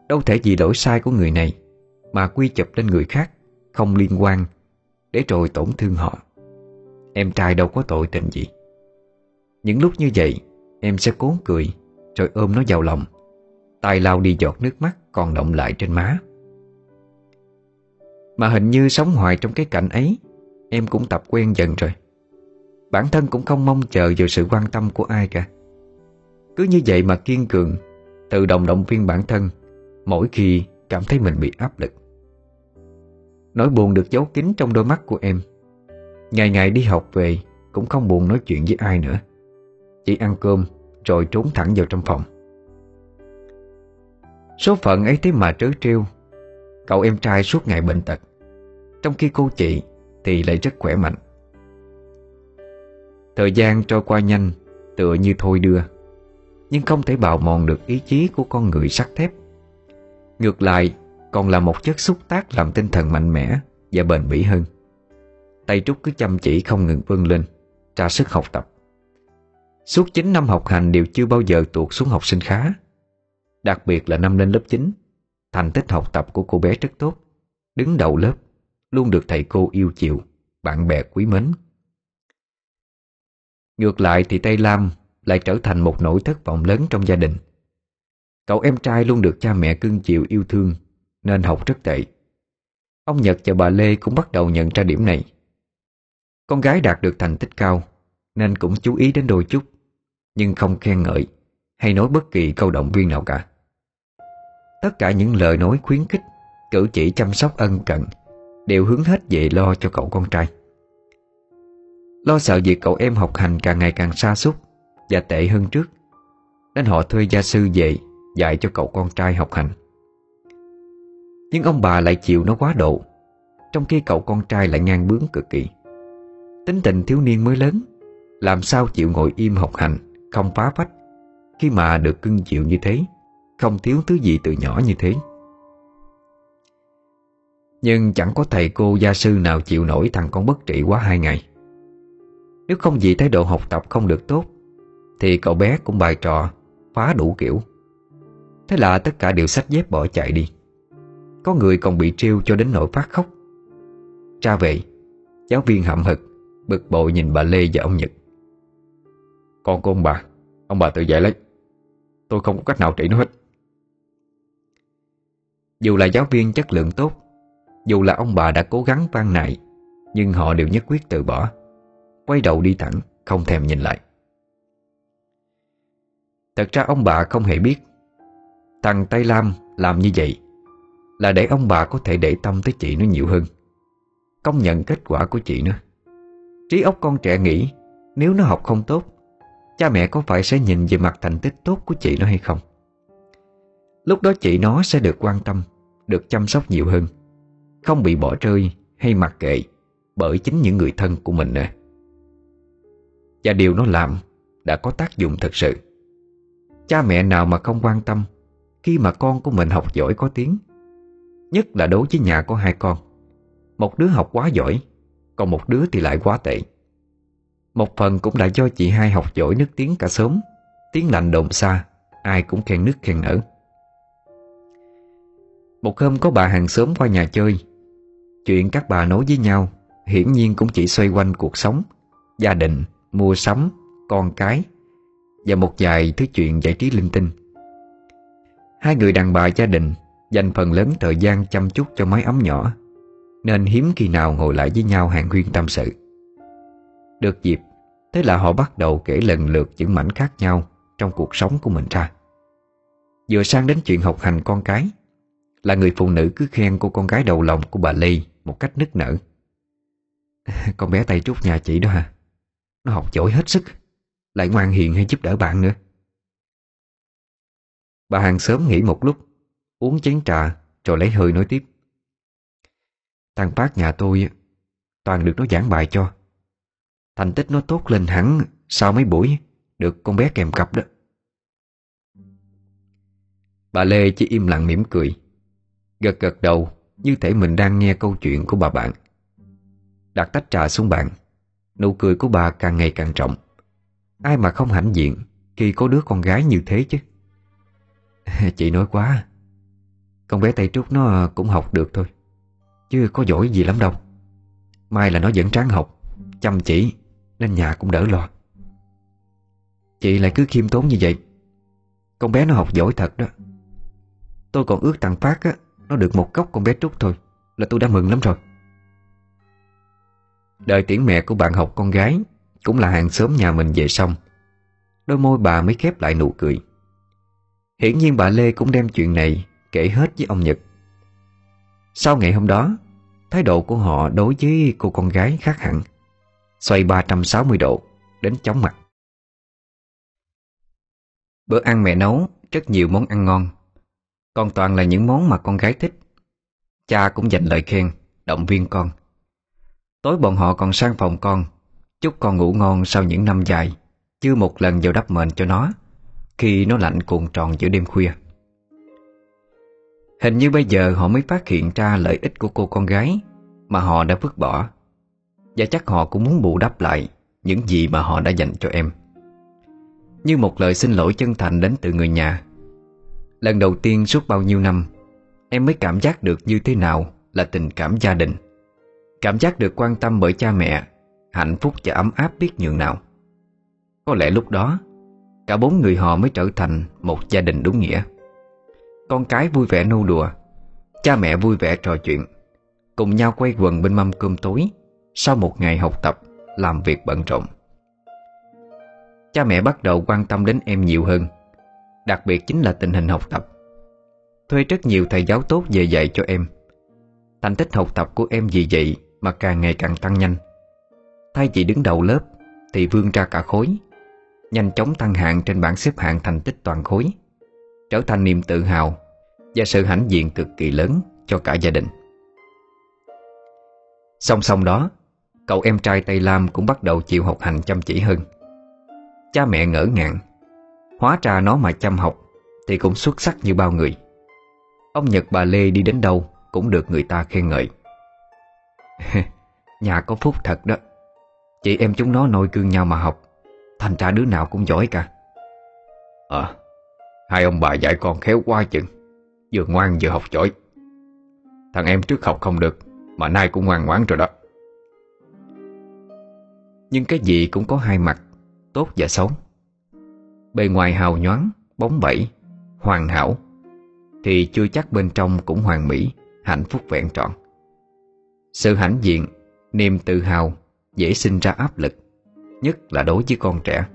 Đâu thể vì lỗi sai của người này mà quy chụp lên người khác không liên quan, để rồi tổn thương họ. Em trai đâu có tội tình gì. Những lúc như vậy em sẽ cố cười, rồi ôm nó vào lòng, tay lau đi giọt nước mắt còn đọng lại trên má. Mà hình như sống hoài trong cái cảnh ấy, em cũng tập quen dần rồi. bản thân cũng không mong chờ vào sự quan tâm của ai cả. Cứ như vậy mà kiên cường, tự động động viên bản thân mỗi khi cảm thấy mình bị áp lực. Nỗi buồn được giấu kín trong đôi mắt của em. Ngày ngày đi học về cũng không buồn nói chuyện với ai nữa, chỉ ăn cơm rồi trốn thẳng vào trong phòng. Số phận ấy thế mà trớ trêu. Cậu em trai suốt ngày bệnh tật, trong khi cô chị thì lại rất khỏe mạnh. Thời gian trôi qua nhanh, tựa như thôi đưa, nhưng không thể bào mòn được ý chí của con người sắt thép. Ngược lại, còn là một chất xúc tác làm tinh thần mạnh mẽ và bền bỉ hơn. Tây Trúc cứ chăm chỉ không ngừng vươn lên, ra sức học tập. Suốt 9 năm học hành đều chưa bao giờ tuột xuống học sinh khá. Đặc biệt là năm lên lớp 9, thành tích học tập của cô bé rất tốt, đứng đầu lớp, luôn được thầy cô yêu chiều, bạn bè quý mến. Ngược lại thì Tây Lam lại trở thành một nỗi thất vọng lớn trong gia đình. Cậu em trai luôn được cha mẹ cưng chiều yêu thương nên học rất tệ. Ông Nhật và bà Lê cũng bắt đầu nhận ra điểm này. Con gái đạt được thành tích cao nên cũng chú ý đến đôi chút, nhưng không khen ngợi hay nói bất kỳ câu động viên nào cả. Tất cả những lời nói khuyến khích, cử chỉ chăm sóc ân cần đều hướng hết về lo cho cậu con trai. Lo sợ việc cậu em học hành càng ngày càng sa sút và tệ hơn trước, nên họ thuê gia sư về dạy cho cậu con trai học hành. Nhưng ông bà lại chiều nó quá độ, trong khi cậu con trai lại ngang bướng cực kỳ. Tính tình thiếu niên mới lớn, làm sao chịu ngồi im học hành, không phá phách, khi mà được cưng chiều như thế, không thiếu thứ gì từ nhỏ như thế. Nhưng chẳng có thầy cô gia sư nào chịu nổi thằng con bất trị quá 2 ngày. Nếu không vì thái độ học tập không được tốt thì cậu bé cũng bài trò, phá đủ kiểu. Thế là tất cả đều xách dép bỏ chạy đi. Có người còn bị trêu cho đến nỗi phát khóc. Ra vậy, giáo viên hậm hực, bực bội nhìn bà Lê và ông Nhật. Con của ông bà tự dạy lấy, tôi không có cách nào trị nó hết. Dù là giáo viên chất lượng tốt, dù là ông bà đã cố gắng van nài, nhưng họ đều nhất quyết từ bỏ, quay đầu đi thẳng, không thèm nhìn lại. Thật ra ông bà không hề biết thằng Tây Lam làm như vậy là để ông bà có thể để tâm tới chị nó nhiều hơn, công nhận kết quả của chị nó. Trí óc con trẻ nghĩ, nếu nó học không tốt, cha mẹ có phải sẽ nhìn về mặt thành tích tốt của chị nó hay không? Lúc đó chị nó sẽ được quan tâm, được chăm sóc nhiều hơn, không bị bỏ rơi hay mặc kệ bởi chính những người thân của mình nữa. Và điều nó làm đã có tác dụng thật sự. Cha mẹ nào mà không quan tâm khi mà con của mình học giỏi có tiếng, nhất là đối với nhà có 2 con. Một đứa học quá giỏi, còn một đứa thì lại quá tệ. Một phần cũng là do chị hai học giỏi nức tiếng cả xóm, tiếng lành đồn xa, ai cũng khen nức khen nở. Một hôm có bà hàng xóm qua nhà chơi. Chuyện các bà nói với nhau hiển nhiên cũng chỉ xoay quanh cuộc sống, gia đình, mua sắm, con cái và một vài thứ chuyện giải trí linh tinh. Hai người đàn bà gia đình dành phần lớn thời gian chăm chút cho mái ấm nhỏ, nên hiếm khi nào ngồi lại với nhau hàn huyên tâm sự. Được dịp, thế là họ bắt đầu kể lần lượt những mảnh khác nhau trong cuộc sống của mình ra. Vừa sang đến chuyện học hành con cái, là người phụ nữ cứ khen cô con gái đầu lòng của bà Ly một cách nức nở. Con bé Tây Trúc nhà chị đó hả? Nó học giỏi hết sức, lại ngoan hiền hay giúp đỡ bạn nữa. Bà hàng xóm nghỉ một lúc, uống chén trà rồi lấy hơi nói tiếp. Thằng Phát nhà tôi toàn được nó giảng bài cho, thành tích nó tốt lên hẳn sau mấy buổi, được con bé kèm cặp đó. Bà Lê chỉ im lặng mỉm cười, gật gật đầu như thể mình đang nghe câu chuyện của bà bạn. Đặt tách trà xuống bàn, nụ cười của bà càng ngày càng rộng. Ai mà không hãnh diện khi có đứa con gái như thế chứ. Chị nói quá, con bé Tây Trúc nó cũng học được thôi, chứ có giỏi gì lắm đâu. May là nó vẫn ráng học, chăm chỉ nên nhà cũng đỡ lo. Chị lại cứ khiêm tốn như vậy. Con bé nó học giỏi thật đó. Tôi còn ước thằng Phát á, nó được một cốc con bé Trúc thôi là tôi đã mừng lắm rồi. Đời tiễn mẹ của bạn học con gái cũng là hàng xóm nhà mình về xong, đôi môi bà mới khép lại nụ cười. Hiển nhiên bà Lê cũng đem chuyện này kể hết với ông Nhật. Sau ngày hôm đó, thái độ của họ đối với cô con gái khác hẳn, xoay 360 độ đến chóng mặt. Bữa ăn mẹ nấu rất nhiều món ăn ngon, còn toàn là những món mà con gái thích. Cha cũng dành lời khen, động viên con. Tối bọn họ còn sang phòng con, chúc con ngủ ngon sau những năm dài chưa một lần vào đắp mền cho nó khi nó lạnh cuộn tròn giữa đêm khuya. Hình như bây giờ họ mới phát hiện ra lợi ích của cô con gái mà họ đã vứt bỏ, và chắc họ cũng muốn bù đắp lại những gì mà họ đã dành cho em, như một lời xin lỗi chân thành đến từ người nhà. Lần đầu tiên suốt bao nhiêu năm, em mới cảm giác được như thế nào là tình cảm gia đình, cảm giác được quan tâm bởi cha mẹ, hạnh phúc và ấm áp biết nhường nào. Có lẽ lúc đó cả bốn người họ mới trở thành một gia đình đúng nghĩa. Con cái vui vẻ nô đùa, cha mẹ vui vẻ trò chuyện, cùng nhau quây quần bên mâm cơm tối sau một ngày học tập, làm việc bận rộn. Cha mẹ bắt đầu quan tâm đến em nhiều hơn, đặc biệt chính là tình hình học tập. Thuê rất nhiều thầy giáo tốt về dạy cho em. Thành tích học tập của em vì vậy mà càng ngày càng tăng nhanh. Thay vì đứng đầu lớp thì vươn ra cả khối, nhanh chóng tăng hạng trên bảng xếp hạng thành tích toàn khối, trở thành niềm tự hào và sự hãnh diện cực kỳ lớn cho cả gia đình. Song song đó, cậu em trai Tây Lam cũng bắt đầu chịu học hành chăm chỉ hơn. Cha mẹ ngỡ ngàng, hóa ra nó mà chăm học thì cũng xuất sắc như bao người. Ông Nhật bà Lê đi đến đâu cũng được người ta khen ngợi. Nhà có phúc thật đó, chị em chúng nó noi gương nhau mà học, thành ra đứa nào cũng giỏi cả. Hai ông bà dạy con khéo quá chừng, vừa ngoan vừa học giỏi. Thằng em trước học không được mà nay cũng ngoan ngoãn rồi đó. Nhưng cái gì cũng có hai mặt, tốt và xấu. Bề ngoài hào nhoáng, bóng bẩy, hoàn hảo thì chưa chắc bên trong cũng hoàn mỹ, hạnh phúc vẹn trọn. Sự hãnh diện, niềm tự hào dễ sinh ra áp lực, nhất là đối với con trẻ.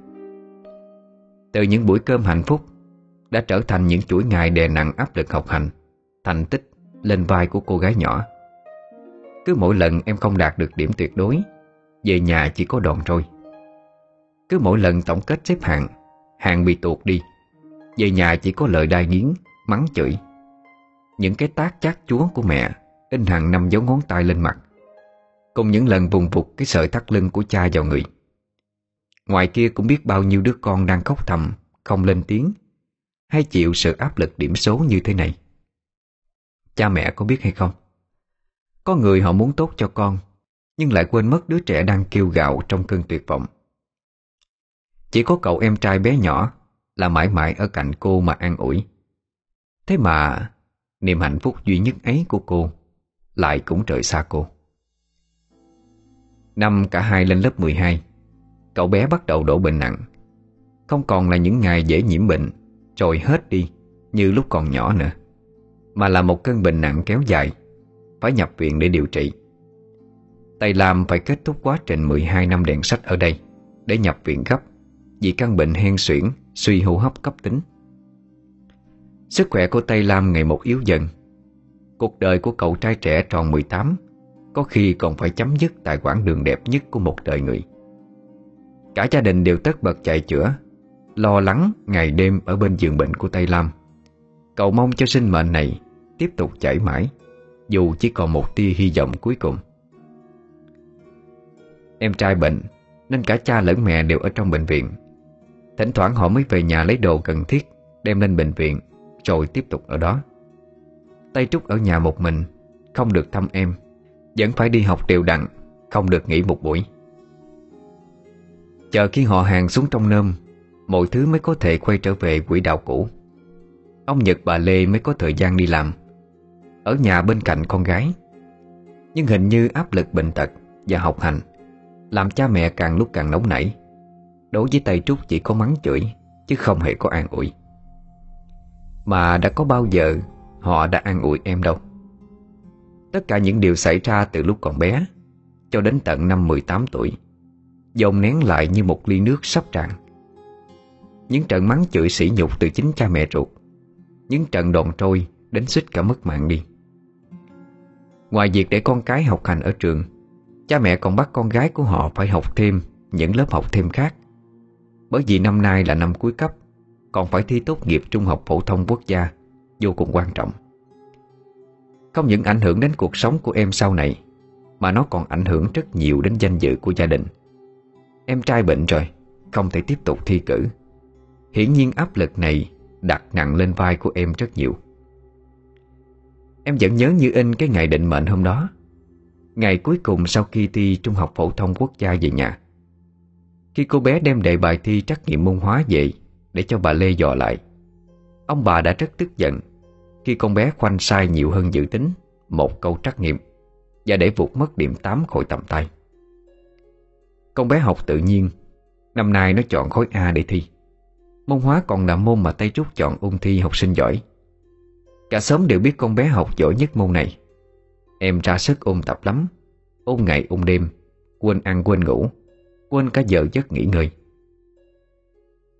Từ những buổi cơm hạnh phúc đã trở thành những chuỗi ngày đè nặng áp lực học hành, thành tích lên vai của cô gái nhỏ. Cứ mỗi lần em không đạt được điểm tuyệt đối, về nhà chỉ có đòn roi. Cứ mỗi lần tổng kết xếp hạng, hạng bị tuột đi, về nhà chỉ có lời đai nghiến, mắng chửi. Những cái tát chát chúa của mẹ in hàng năm dấu ngón tay lên mặt, cùng những lần vùng vụt cái sợi thắt lưng của cha vào người. Ngoài kia cũng biết bao nhiêu đứa con đang khóc thầm, không lên tiếng, hay chịu sự áp lực điểm số như thế này. Cha mẹ có biết hay không? Có người họ muốn tốt cho con, nhưng lại quên mất đứa trẻ đang kêu gào trong cơn tuyệt vọng. Chỉ có cậu em trai bé nhỏ là mãi mãi ở cạnh cô mà an ủi. Thế mà niềm hạnh phúc duy nhất ấy của cô lại cũng rời xa cô. Năm cả hai lên lớp 12, cậu bé bắt đầu đổ bệnh nặng. Không còn là những ngày dễ nhiễm bệnh rồi hết đi như lúc còn nhỏ nữa, mà là một cơn bệnh nặng kéo dài, phải nhập viện để điều trị. Tây Lam phải kết thúc quá trình 12 năm đèn sách ở đây để nhập viện gấp vì căn bệnh hen suyễn, suy hô hấp cấp tính. Sức khỏe của Tây Lam ngày một yếu dần. Cuộc đời của cậu trai trẻ tròn 18 có khi còn phải chấm dứt tại quãng đường đẹp nhất của một đời người. Cả gia đình đều tất bật chạy chữa, lo lắng ngày đêm ở bên giường bệnh của Tây Lam. Cậu mong cho sinh mệnh này tiếp tục chảy mãi, dù chỉ còn một tia hy vọng cuối cùng. Em trai bệnh nên cả cha lẫn mẹ đều ở trong bệnh viện. Thỉnh thoảng họ mới về nhà lấy đồ cần thiết đem lên bệnh viện rồi tiếp tục ở đó. Tây Trúc ở nhà một mình, không được thăm em, vẫn phải đi học đều đặn, không được nghỉ một buổi. Chờ khi họ hàng xuống trong Nôm, mọi thứ mới có thể quay trở về quỹ đạo cũ. Ông Nhật bà Lê mới có thời gian đi làm, ở nhà bên cạnh con gái. Nhưng hình như áp lực bệnh tật và học hành làm cha mẹ càng lúc càng nóng nảy. Đối với Tây Trúc chỉ có mắng chửi chứ không hề có an ủi. Mà đã có bao giờ họ đã an ủi em đâu. Tất cả những điều xảy ra từ lúc còn bé cho đến tận năm 18 tuổi dồn nén lại như một ly nước sắp tràn. Những trận mắng chửi sỉ nhục từ chính cha mẹ ruột, những trận đòn trôi đến suýt cả mất mạng đi. Ngoài việc để con cái học hành ở trường, cha mẹ còn bắt con gái của họ phải học thêm những lớp học thêm khác. Bởi vì năm nay là năm cuối cấp, còn phải thi tốt nghiệp trung học phổ thông quốc gia, vô cùng quan trọng. Không những ảnh hưởng đến cuộc sống của em sau này, mà nó còn ảnh hưởng rất nhiều đến danh dự của gia đình. Em trai bệnh rồi, không thể tiếp tục thi cử. Hiển nhiên áp lực này đặt nặng lên vai của em rất nhiều. Em vẫn nhớ như in cái ngày định mệnh hôm đó, ngày cuối cùng sau khi thi trung học phổ thông quốc gia về nhà. Khi cô bé đem đề bài thi trắc nghiệm môn hóa về để cho bà Lê dò lại, ông bà đã rất tức giận khi con bé khoanh sai nhiều hơn dự tính một câu trắc nghiệm và để vụt mất điểm 8 khỏi tầm tay. Con bé học tự nhiên, năm nay nó chọn khối A để thi. Môn hóa còn là môn mà Tây Trúc chọn ôn thi học sinh giỏi. Cả xóm đều biết con bé học giỏi nhất môn này. Em ra sức ôn tập lắm, ôn ngày ôn đêm, quên ăn quên ngủ, quên cả giờ giấc nghỉ ngơi.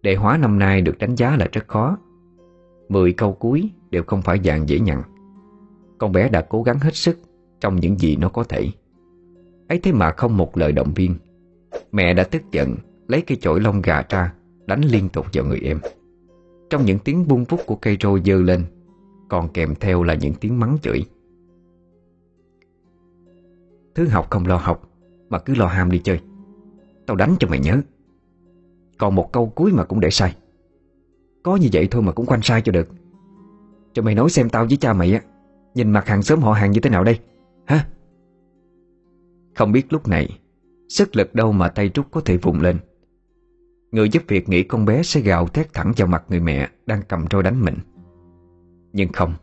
Đề hóa năm nay được đánh giá là rất khó, 10 câu cuối đều không phải dạng dễ nhận. Con bé đã cố gắng hết sức trong những gì nó có thể, ấy thế mà không một lời động viên. Mẹ đã tức giận lấy cây chổi lông gà ra đánh liên tục vào người em. Trong những tiếng bung vút của cây roi giơ lên còn kèm theo là những tiếng mắng chửi. Thứ học không lo học mà cứ lo ham đi chơi. Tao đánh cho mày nhớ. Còn một câu cuối mà cũng để sai. Có như vậy thôi mà cũng khoanh sai cho được. Cho mày nói xem tao với cha mày á, nhìn mặt hàng xóm họ hàng như thế nào đây hả? Không biết lúc này sức lực đâu mà tay Trúc có thể vùng lên. Người giúp việc nghĩ con bé sẽ gào thét thẳng vào mặt người mẹ đang cầm roi đánh mình. Nhưng không,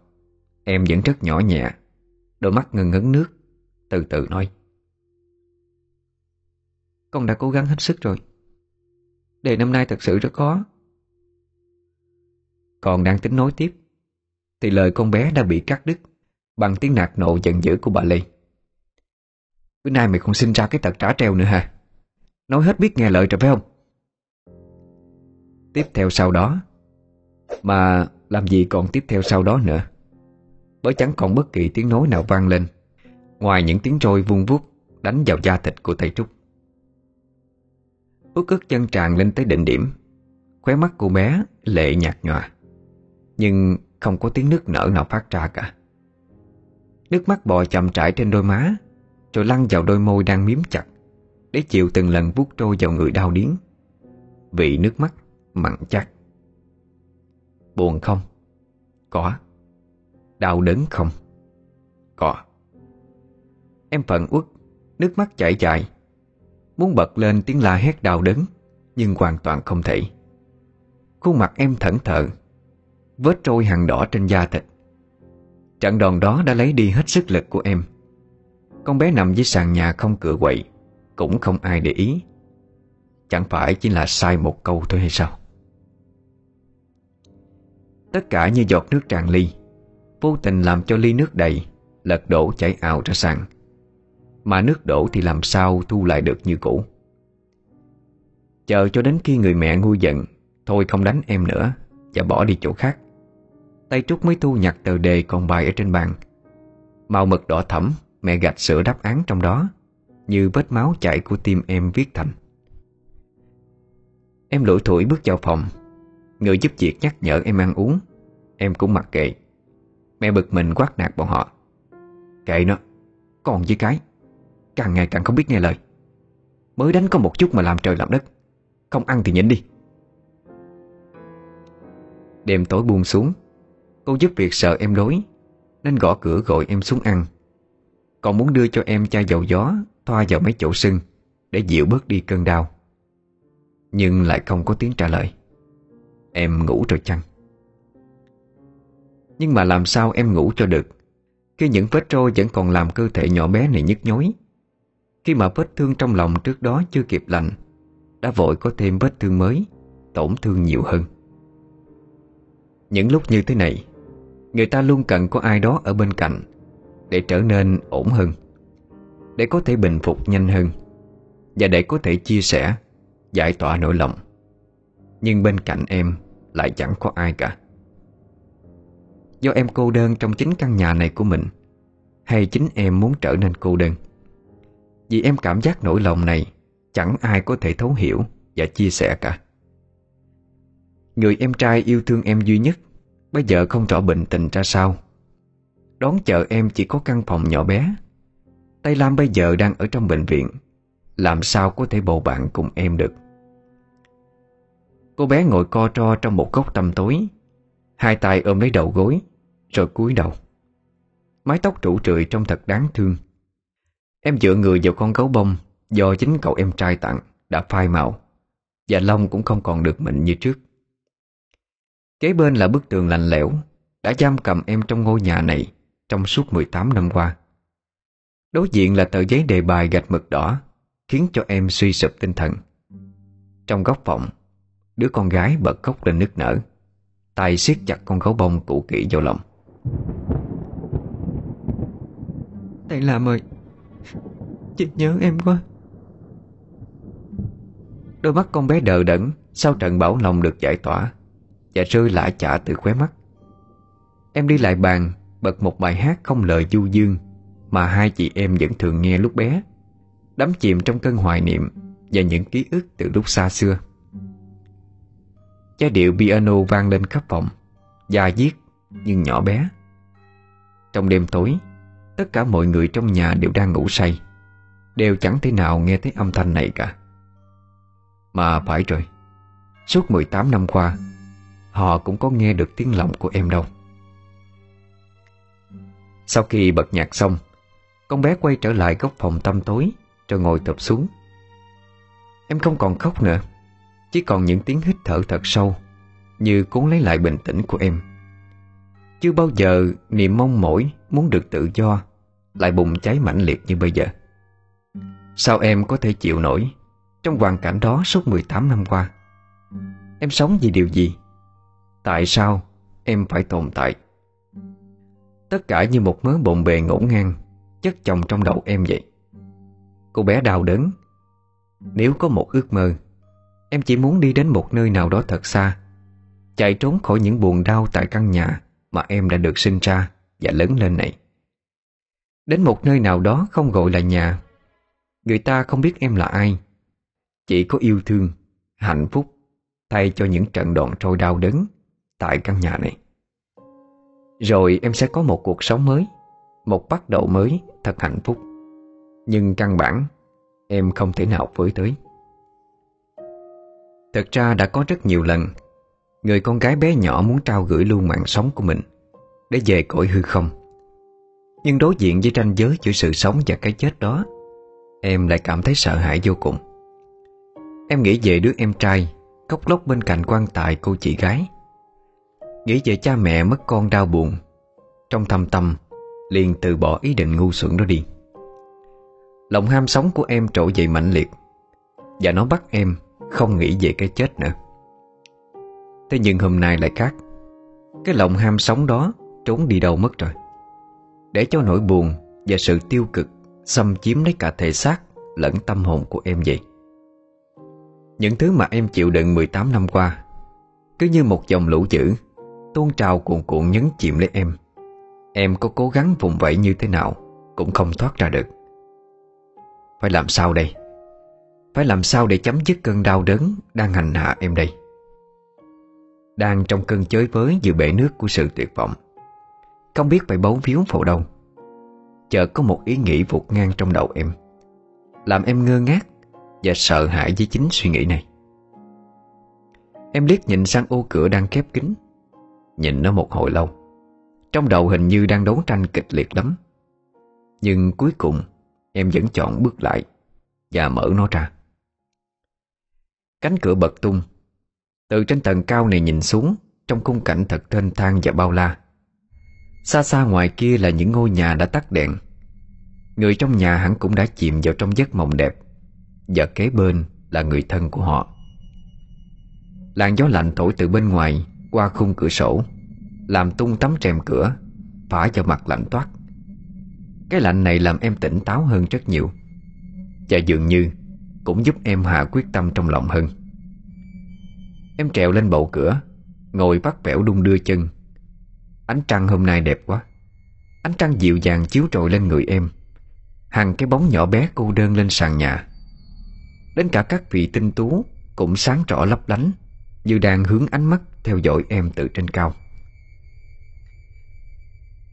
em vẫn rất nhỏ nhẹ, đôi mắt ngần ngấn nước, từ từ nói: "Con đã cố gắng hết sức rồi. Đề năm nay thật sự rất khó." Còn đang tính nói tiếp thì lời con bé đã bị cắt đứt bằng tiếng nạt nộ giận dữ của bà Lê. "Bữa nay mày còn sinh ra cái tật trả treo nữa hả? Nói hết biết nghe lời rồi phải không?" Tiếp theo sau đó, mà làm gì còn tiếp theo sau đó nữa, bởi chẳng còn bất kỳ tiếng nói nào vang lên ngoài những tiếng roi vung vuốt đánh vào da thịt của Tây Trúc. Uất ức chân tràn lên tới đỉnh điểm, khóe mắt cô bé lệ nhạt nhòa, nhưng không có tiếng nước nở nào phát ra cả. Nước mắt bò chậm rãi trên đôi má, rồi lăn vào đôi môi đang miếm chặt để chịu từng lần vuốt trôi vào người đau điếng. Vị nước mắt mặn chát. Buồn không? Có. Đau đớn không? Có. Em phẫn uất, nước mắt chảy dài, muốn bật lên tiếng la hét đau đớn, nhưng hoàn toàn không thể. Khuôn mặt em thẫn thờ, vết trôi hằn đỏ trên da thịt. Trận đòn đó đã lấy đi hết sức lực của em. Con bé nằm dưới sàn nhà không cửa quậy, cũng không ai để ý. Chẳng phải chỉ là sai một câu thôi hay sao? Tất cả như giọt nước tràn ly, vô tình làm cho ly nước đầy lật đổ chảy ào ra sàn. Mà nước đổ thì làm sao thu lại được như cũ? Chờ cho đến khi người mẹ ngu giận thôi không đánh em nữa và bỏ đi chỗ khác, Tây Trúc mới thu nhặt tờ đề còn bài ở trên bàn. Màu mực đỏ thẫm mẹ gạch sửa đáp án trong đó, như vết máu chảy của tim em viết thành. Em lủi thủi bước vào phòng. Người giúp việc nhắc nhở em ăn uống, em cũng mặc kệ. Mẹ bực mình quát nạt bọn họ: "Kệ nó, con với cái, càng ngày càng không biết nghe lời. Mới đánh có một chút mà làm trời làm đất. Không ăn thì nhịn đi." Đêm tối buông xuống, cô giúp việc sợ em đói nên gõ cửa gọi em xuống ăn, còn muốn đưa cho em chai dầu gió thoa vào mấy chỗ sưng để dịu bớt đi cơn đau. Nhưng lại không có tiếng trả lời. Em ngủ rồi chăng? Nhưng mà làm sao em ngủ cho được, khi những vết roi vẫn còn làm cơ thể nhỏ bé này nhức nhối. Khi mà vết thương trong lòng trước đó chưa kịp lành, đã vội có thêm vết thương mới, tổn thương nhiều hơn. Những lúc như thế này, người ta luôn cần có ai đó ở bên cạnh để trở nên ổn hơn, để có thể bình phục nhanh hơn, và để có thể chia sẻ, giải tỏa nỗi lòng. Nhưng bên cạnh em lại chẳng có ai cả. Do em cô đơn trong chính căn nhà này của mình, hay chính em muốn trở nên cô đơn? Vì em cảm giác nỗi lòng này chẳng ai có thể thấu hiểu và chia sẻ cả. Người em trai yêu thương em duy nhất bây giờ không rõ bệnh tình ra sao. Đón chờ em chỉ có căn phòng nhỏ bé. Tây Lam bây giờ đang ở trong bệnh viện, làm sao có thể bầu bạn cùng em được? Cô bé ngồi co ro trong một góc tăm tối, hai tay ôm lấy đầu gối rồi cúi đầu. Mái tóc rủ rượi trông thật đáng thương. Em dựa người vào con gấu bông do chính cậu em trai tặng đã phai màu, và lông cũng không còn được mịn như trước. Kế bên là bức tường lạnh lẽo đã giam cầm em trong ngôi nhà này trong suốt 18 năm qua. Đối diện là tờ giấy đề bài gạch mực đỏ, khiến cho em suy sụp tinh thần. Trong góc phòng, đứa con gái bật khóc lên nức nở, tay siết chặt con gấu bông cũ kỹ vào lòng. Thầy Làm ơi, chị nhớ em quá. Đôi mắt con bé đờ đẫn sau trận bão lòng được giải tỏa và rơi lã chả từ khóe mắt. Em đi lại bàn, bật một bài hát không lời du dương mà hai chị em vẫn thường nghe lúc bé, đắm chìm trong cơn hoài niệm và những ký ức từ lúc xa xưa. Giai điệu piano vang lên khắp phòng, dài diết nhưng nhỏ bé. Trong đêm tối, tất cả mọi người trong nhà đều đang ngủ say, đều chẳng thể nào nghe thấy âm thanh này cả. Mà phải rồi, suốt 18 năm qua, họ cũng có nghe được tiếng lòng của em đâu. Sau khi bật nhạc xong, con bé quay trở lại góc phòng tăm tối rồi ngồi tụp xuống. Em không còn khóc nữa, chỉ còn những tiếng hít thở thật sâu như cố lấy lại bình tĩnh của em. Chưa bao giờ niềm mong mỏi muốn được tự do lại bùng cháy mãnh liệt như bây giờ. Sao em có thể chịu nổi trong hoàn cảnh đó suốt 18 năm qua? Em sống vì điều gì? Tại sao em phải tồn tại? Tất cả như một mớ bộn bề ngổn ngang chất chồng trong đầu em vậy. Cô bé đau đớn. Nếu có một ước mơ, em chỉ muốn đi đến một nơi nào đó thật xa, chạy trốn khỏi những buồn đau tại căn nhà mà em đã được sinh ra và lớn lên này. Đến một nơi nào đó không gọi là nhà. Người ta không biết em là ai, chỉ có yêu thương, hạnh phúc thay cho những trận đòn trôi đau đớn tại căn nhà này. Rồi em sẽ có một cuộc sống mới, một bắt đầu mới thật hạnh phúc. Nhưng căn bản em không thể nào với tới. Thật ra đã có rất nhiều lần người con gái bé nhỏ muốn trao gửi luôn mạng sống của mình để về cõi hư không. Nhưng đối diện với ranh giới giữa sự sống và cái chết đó, em lại cảm thấy sợ hãi vô cùng. Em nghĩ về đứa em trai khóc lóc bên cạnh quan tài cô chị gái, nghĩ về cha mẹ mất con đau buồn. Trong thâm tâm liền từ bỏ ý định ngu xuẩn đó đi. Lòng ham sống của em trỗi dậy mãnh liệt, và nó bắt em không nghĩ về cái chết nữa. Thế nhưng hôm nay lại khác. Cái lòng ham sống đó trốn đi đâu mất rồi, để cho nỗi buồn và sự tiêu cực xâm chiếm lấy cả thể xác lẫn tâm hồn của em vậy. Những thứ mà em chịu đựng 18 năm qua cứ như một dòng lũ dữ tuôn trào cuồn cuộn nhấn chìm lấy em. Em có cố gắng vùng vẫy như thế nào cũng không thoát ra được. Phải làm sao đây? Phải làm sao để chấm dứt cơn đau đớn đang hành hạ em đây? Đang trong cơn chới với giữa bể nước của sự tuyệt vọng, không biết phải bấu víu vào đâu, chợt có một ý nghĩ vụt ngang trong đầu em, làm em ngơ ngác và sợ hãi với chính suy nghĩ này. Em liếc nhìn sang ô cửa đang khép kín, nhìn nó một hồi lâu. Trong đầu hình như đang đấu tranh kịch liệt lắm, nhưng cuối cùng em vẫn chọn bước lại và mở nó ra. Cánh cửa bật tung. Từ trên tầng cao này nhìn xuống, trong khung cảnh thật thênh thang và bao la. Xa xa ngoài kia là những ngôi nhà đã tắt đèn. Người trong nhà hẳn cũng đã chìm vào trong giấc mộng đẹp, và kế bên là người thân của họ. Làn gió lạnh thổi từ bên ngoài qua khung cửa sổ, làm tung tấm rèm cửa, phả vào mặt lạnh toát. Cái lạnh này làm em tỉnh táo hơn rất nhiều, và dường như cũng giúp em hạ quyết tâm trong lòng hơn. Em trèo lên bậu cửa, ngồi bắt vẻo đung đưa chân. Ánh trăng hôm nay đẹp quá. Ánh trăng dịu dàng chiếu trội lên người em, hằng cái bóng nhỏ bé cô đơn lên sàn nhà. Đến cả các vị tinh tú cũng sáng rõ lấp lánh, như đang hướng ánh mắt theo dõi em từ trên cao.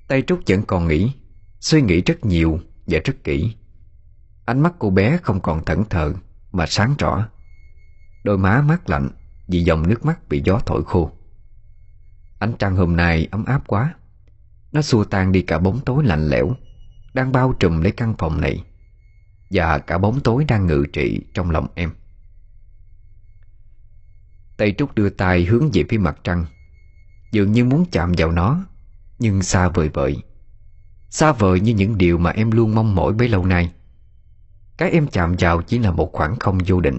Tay Trúc vẫn còn nghĩ, suy nghĩ rất nhiều và rất kỹ. Ánh mắt cô bé không còn thẫn thờ mà sáng rõ. Đôi má mát lạnh vì dòng nước mắt bị gió thổi khô. Ánh trăng hôm nay ấm áp quá. Nó xua tan đi cả bóng tối lạnh lẽo đang bao trùm lấy căn phòng này, và cả bóng tối đang ngự trị trong lòng em. Tây Trúc đưa tay hướng về phía mặt trăng, dường như muốn chạm vào nó, nhưng xa vời vợi. Xa vời như những điều mà em luôn mong mỏi bấy lâu nay. Cái em chạm vào chỉ là một khoảng không vô định.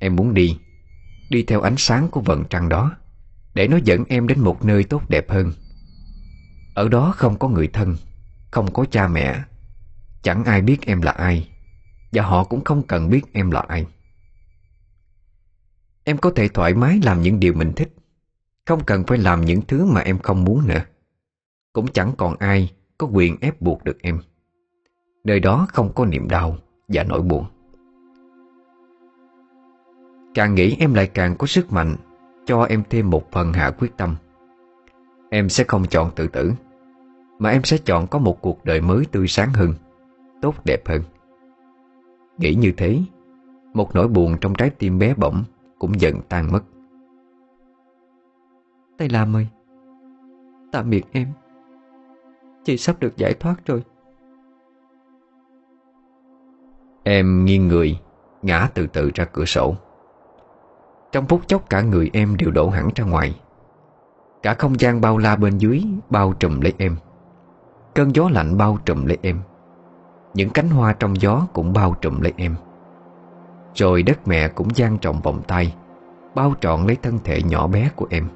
Em muốn đi, đi theo ánh sáng của vầng trăng đó, để nó dẫn em đến một nơi tốt đẹp hơn. Ở đó không có người thân, không có cha mẹ, chẳng ai biết em là ai, và họ cũng không cần biết em là ai. Em có thể thoải mái làm những điều mình thích, không cần phải làm những thứ mà em không muốn nữa. Cũng chẳng còn ai có quyền ép buộc được em. Nơi đó không có niềm đau và nỗi buồn. Càng nghĩ em lại càng có sức mạnh cho em thêm một phần hạ quyết tâm. Em sẽ không chọn tự tử, mà em sẽ chọn có một cuộc đời mới tươi sáng hơn, tốt đẹp hơn. Nghĩ như thế, một nỗi buồn trong trái tim bé bỏng cũng dần tan mất. Tây Lam ơi, tạm biệt em. Chị sắp được giải thoát rồi. Em nghiêng người, ngã từ từ ra cửa sổ. Trong phút chốc cả người em đều đổ hẳn ra ngoài. Cả không gian bao la bên dưới bao trùm lấy em. Cơn gió lạnh bao trùm lấy em. Những cánh hoa trong gió cũng bao trùm lấy em. Rồi đất mẹ cũng dang trọng vòng tay, bao trọn lấy thân thể nhỏ bé của em.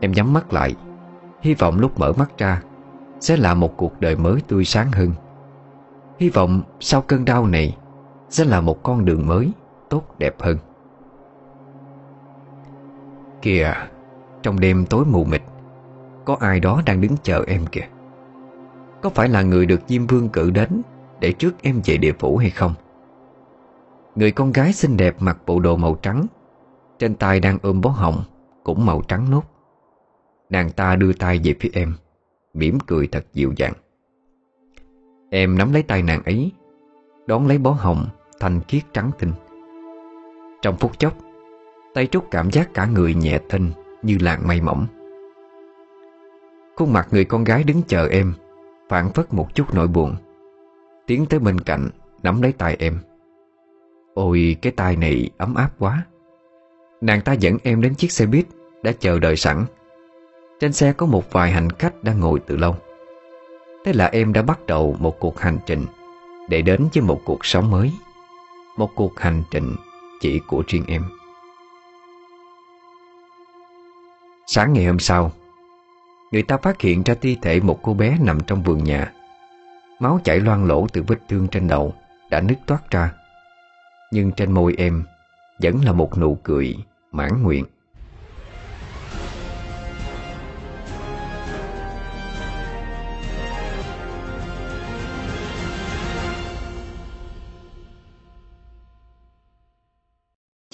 Em nhắm mắt lại, hy vọng lúc mở mắt ra sẽ là một cuộc đời mới tươi sáng hơn. Hy vọng sau cơn đau này sẽ là một con đường mới tốt đẹp hơn. Kìa, trong đêm tối mù mịt, có ai đó đang đứng chờ em kìa. Có phải là người được Diêm Vương cử đến để trước em về địa phủ hay không? Người con gái xinh đẹp mặc bộ đồ màu trắng, trên tay đang ôm bó hồng cũng màu trắng nốt. Nàng ta đưa tay về phía em, mỉm cười thật dịu dàng. Em nắm lấy tay nàng ấy, đón lấy bó hồng thanh khiết trắng tinh. Trong phút chốc, Tây Trúc cảm giác cả người nhẹ thinh như làn mây mỏng. Khuôn mặt người con gái đứng chờ em phảng phất một chút nỗi buồn, tiến tới bên cạnh nắm lấy tay em. Ôi, cái tay này ấm áp quá. Nàng ta dẫn em đến chiếc xe buýt đã chờ đợi sẵn. Trên xe có một vài hành khách đang ngồi từ lâu. Thế là em đã bắt đầu một cuộc hành trình để đến với một cuộc sống mới, một cuộc hành trình chỉ của riêng em. Sáng ngày hôm sau, người ta phát hiện ra thi thể một cô bé nằm trong vườn nhà. Máu chảy loang lỗ từ vết thương trên đầu đã nứt toát ra, nhưng trên môi em vẫn là một nụ cười mãn nguyện.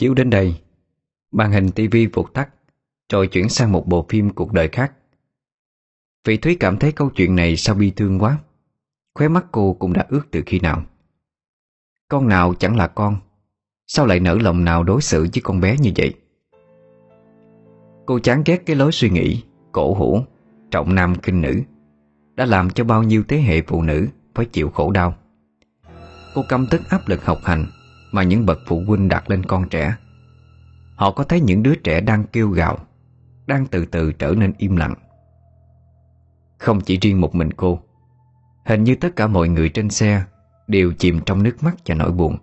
Chiếu đến đây, màn hình tivi vụt tắt rồi chuyển sang một bộ phim cuộc đời khác. Vị Thúy cảm thấy câu chuyện này sao bi thương quá. Khóe mắt cô cũng đã ướt từ khi nào. Con nào chẳng là con, sao lại nỡ lòng nào đối xử với con bé như vậy? Cô chán ghét cái lối suy nghĩ cổ hủ, trọng nam khinh nữ đã làm cho bao nhiêu thế hệ phụ nữ phải chịu khổ đau. Cô căm tức áp lực học hành mà những bậc phụ huynh đặt lên con trẻ. Họ có thấy những đứa trẻ đang kêu gào, đang từ từ trở nên im lặng. Không chỉ riêng một mình cô, hình như tất cả mọi người trên xe đều chìm trong nước mắt và nỗi buồn.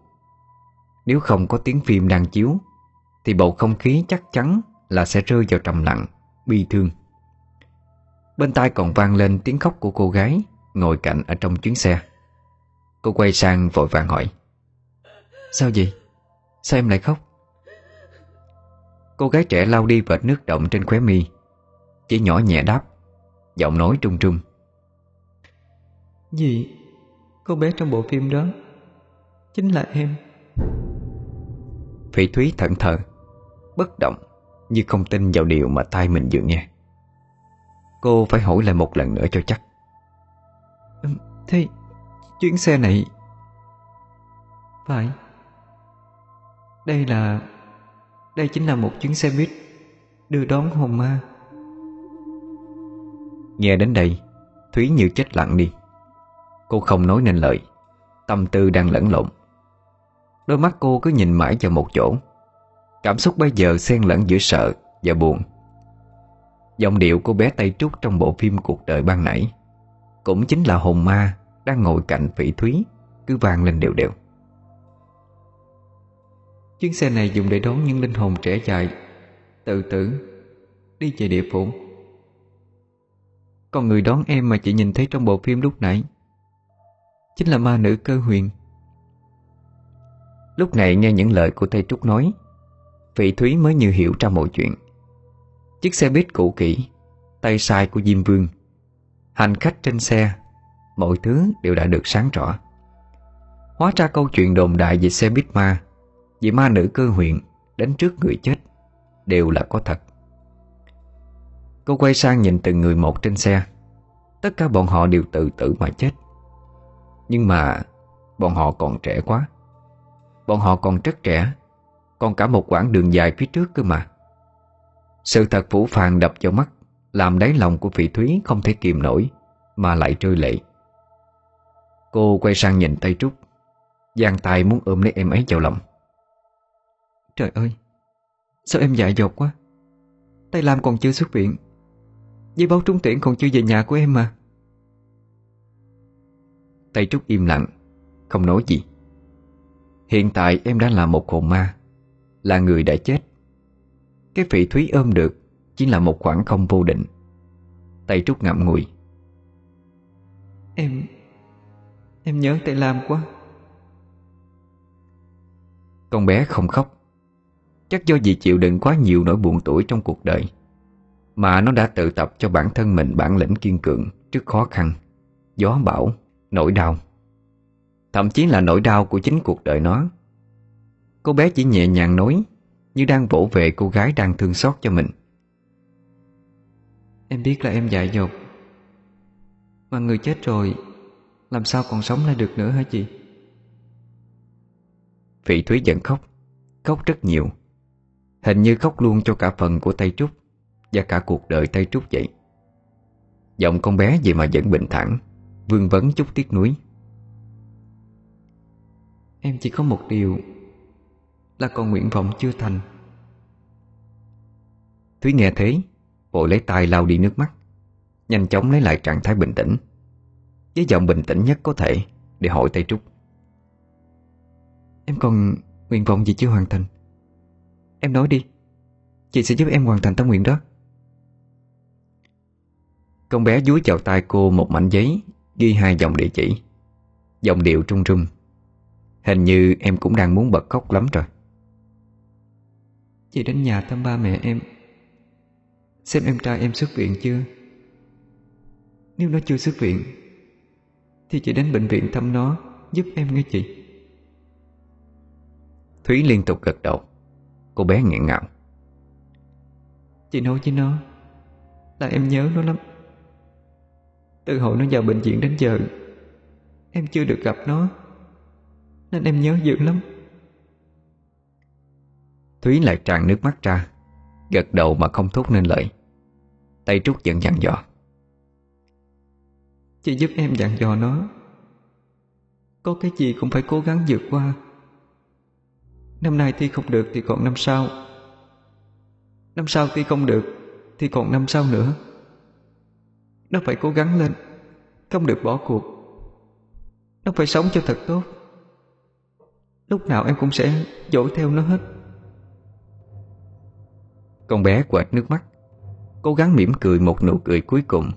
Nếu không có tiếng phim đang chiếu thì bầu không khí chắc chắn là sẽ rơi vào trầm lặng, bi thương. Bên tai còn vang lên tiếng khóc của cô gái ngồi cạnh ở trong chuyến xe. Cô quay sang vội vàng hỏi: Sao vậy? Sao em lại khóc? Cô gái trẻ lau đi vệt nước đọng trên khóe mi, chỉ nhỏ nhẹ đáp, giọng nói trung trung. Dì, cô bé trong bộ phim đó chính là em. Phỉ Thúy thẫn thờ, bất động, như không tin vào điều mà tai mình vừa nghe. Cô phải hỏi lại một lần nữa cho chắc. Thế chuyến xe này... Phải. Đây chính là một chuyến xe buýt đưa đón hồn ma. Nghe đến đây, Thúy như chết lặng đi. Cô không nói nên lời, tâm tư đang lẫn lộn. Đôi mắt cô cứ nhìn mãi vào một chỗ, cảm xúc bây giờ xen lẫn giữa sợ và buồn. Giọng điệu cô bé Tây Trúc trong bộ phim Cuộc Đời ban nãy cũng chính là hồn ma đang ngồi cạnh Phỉ Thúy cứ vang lên đều đều. Chuyến xe này dùng để đón những linh hồn trẻ dại, tự tử, đi về địa phủ. Còn người đón em mà chị nhìn thấy trong bộ phim lúc nãy chính là ma nữ Cơ Huyền. Lúc này nghe những lời của Tây Trúc nói, Phỉ Thúy mới như hiểu ra mọi chuyện. Chiếc xe buýt cũ kỹ, tay sai của Diêm Vương, hành khách trên xe, mọi thứ đều đã được sáng rõ. Hóa ra câu chuyện đồn đại về xe buýt ma, vì ma nữ Cơ Huyền đến trước người chết đều là có thật. Cô quay sang nhìn từng người một trên xe. Tất cả bọn họ đều tự tử mà chết. Nhưng mà bọn họ còn trẻ quá. Bọn họ còn rất trẻ, còn cả một quãng đường dài phía trước cơ mà. Sự thật phủ phàng đập vào mắt, làm đáy lòng của Phỉ Thúy không thể kìm nổi mà lại rơi lệ. Cô quay sang nhìn Tây Trúc, giang tay muốn ôm lấy em ấy vào lòng. Trời ơi, sao em dại dột quá. Tây Lam còn chưa xuất viện, giấy báo trúng tuyển còn chưa về nhà của em mà. Tây Trúc im lặng, không nói gì. Hiện tại em đã là một hồn ma, là người đã chết. Cái Phỉ Thúy ôm được chỉ là một khoảng không vô định. Tây Trúc ngậm ngùi. Em nhớ Tây Lam quá. Con bé không khóc. Chắc do vì chịu đựng quá nhiều nỗi buồn tủi trong cuộc đời mà nó đã tự tập cho bản thân mình bản lĩnh kiên cường trước khó khăn, gió bão, nỗi đau, thậm chí là nỗi đau của chính cuộc đời nó. Cô bé chỉ nhẹ nhàng nói, như đang vỗ về cô gái đang thương xót cho mình. Em biết là em dại dột, mà người chết rồi làm sao còn sống lại được nữa hả chị? Phỉ Thúy vẫn khóc, khóc rất nhiều. Hình như khóc luôn cho cả phần của Tây Trúc và cả cuộc đời Tây Trúc vậy. Giọng con bé vậy mà vẫn bình thản, vương vấn chút tiếc nuối. Em chỉ có một điều, là còn nguyện vọng chưa thành. Thúy nghe thế, vội lấy tay lau đi nước mắt, nhanh chóng lấy lại trạng thái bình tĩnh, với giọng bình tĩnh nhất có thể, để hỏi Tây Trúc. Em còn nguyện vọng gì chưa hoàn thành? Em nói đi, chị sẽ giúp em hoàn thành tâm nguyện đó. Con bé dúi vào tay cô một mảnh giấy ghi hai dòng địa chỉ, giọng điệu trung trung. Hình như em cũng đang muốn bật khóc lắm rồi. Chị đến nhà thăm ba mẹ em, xem em trai em xuất viện chưa. Nếu nó chưa xuất viện thì chị đến bệnh viện thăm nó giúp em nghe chị. Thúy liên tục gật đầu. Cô bé nghẹn ngào. Chị nói với nó là em nhớ nó lắm. Từ hồi nó vào bệnh viện đến giờ em chưa được gặp nó, nên em nhớ dữ lắm. Thúy lại tràn nước mắt ra, gật đầu mà không thốt nên lời. Tây Trúc vẫn dặn dò. Chị giúp em dặn dò nó, có cái gì cũng phải cố gắng vượt qua. Năm nay thi không được thì còn năm sau, năm sau thi không được thì còn năm sau nữa. Nó phải cố gắng lên, không được bỏ cuộc. Nó phải sống cho thật tốt. Lúc nào em cũng sẽ dõi theo nó hết. Con bé quệt nước mắt, cố gắng mỉm cười một nụ cười cuối cùng,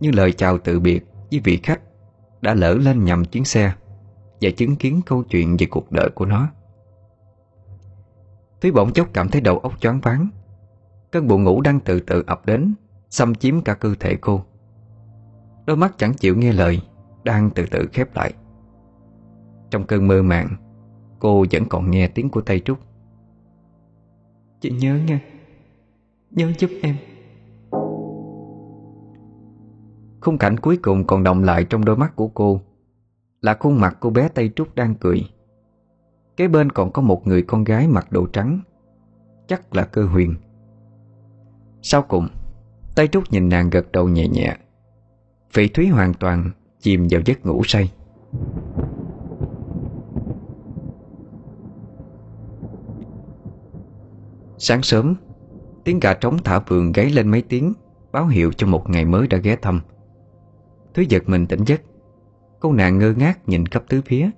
như lời chào từ biệt với vị khách đã lỡ lên nhầm chuyến xe và chứng kiến câu chuyện về cuộc đời của nó. Thúy bỗng chốc cảm thấy đầu óc choáng váng. Cơn buồn ngủ đang từ từ ập đến, xâm chiếm cả cơ thể cô. Đôi mắt chẳng chịu nghe lời, đang từ từ khép lại. Trong cơn mơ màng, cô vẫn còn nghe tiếng của Tây Trúc. Chị nhớ nha, nhớ giúp em. Khung cảnh cuối cùng còn đọng lại trong đôi mắt của cô là khuôn mặt cô bé Tây Trúc đang cười. Kế bên còn có một người con gái mặc đồ trắng, chắc là Cơ Huyền. Sau cùng, Tây Trúc nhìn nàng gật đầu nhẹ nhẹ. Phỉ Thúy hoàn toàn chìm vào giấc ngủ say. Sáng sớm, tiếng gà trống thả vườn gáy lên mấy tiếng, báo hiệu cho một ngày mới đã ghé thăm. Thúy giật mình tỉnh giấc. Cô nàng ngơ ngác nhìn khắp tứ phía.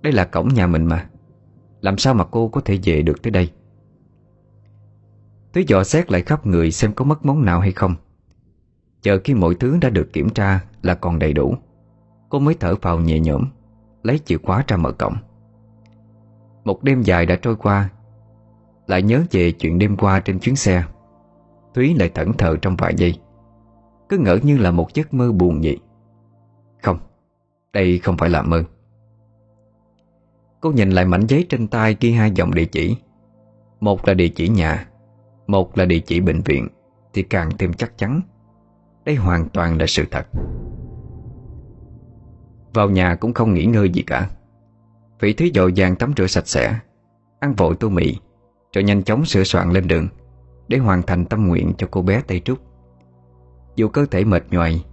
Đây là cổng nhà mình mà, làm sao mà cô có thể về được tới đây? Thúy dò xét lại khắp người xem có mất món nào hay không. Chờ khi mọi thứ đã được kiểm tra là còn đầy đủ, cô mới thở phào nhẹ nhõm, lấy chìa khóa ra mở cổng. Một đêm dài đã trôi qua. Lại nhớ về chuyện đêm qua trên chuyến xe, Thúy lại thẫn thờ trong vài giây. Cứ ngỡ như là một giấc mơ buồn vậy. Không, đây không phải là mơ. Cô nhìn lại mảnh giấy trên tay ghi hai dòng địa chỉ. Một là địa chỉ nhà, một là địa chỉ bệnh viện. Thì càng thêm chắc chắn đây hoàn toàn là sự thật. Vào nhà cũng không nghỉ ngơi gì cả. Phỉ Thúy vội vàng tắm rửa sạch sẽ, ăn vội tô mì, rồi nhanh chóng sửa soạn lên đường để hoàn thành tâm nguyện cho cô bé Tây Trúc. Dù cơ thể mệt nhoài,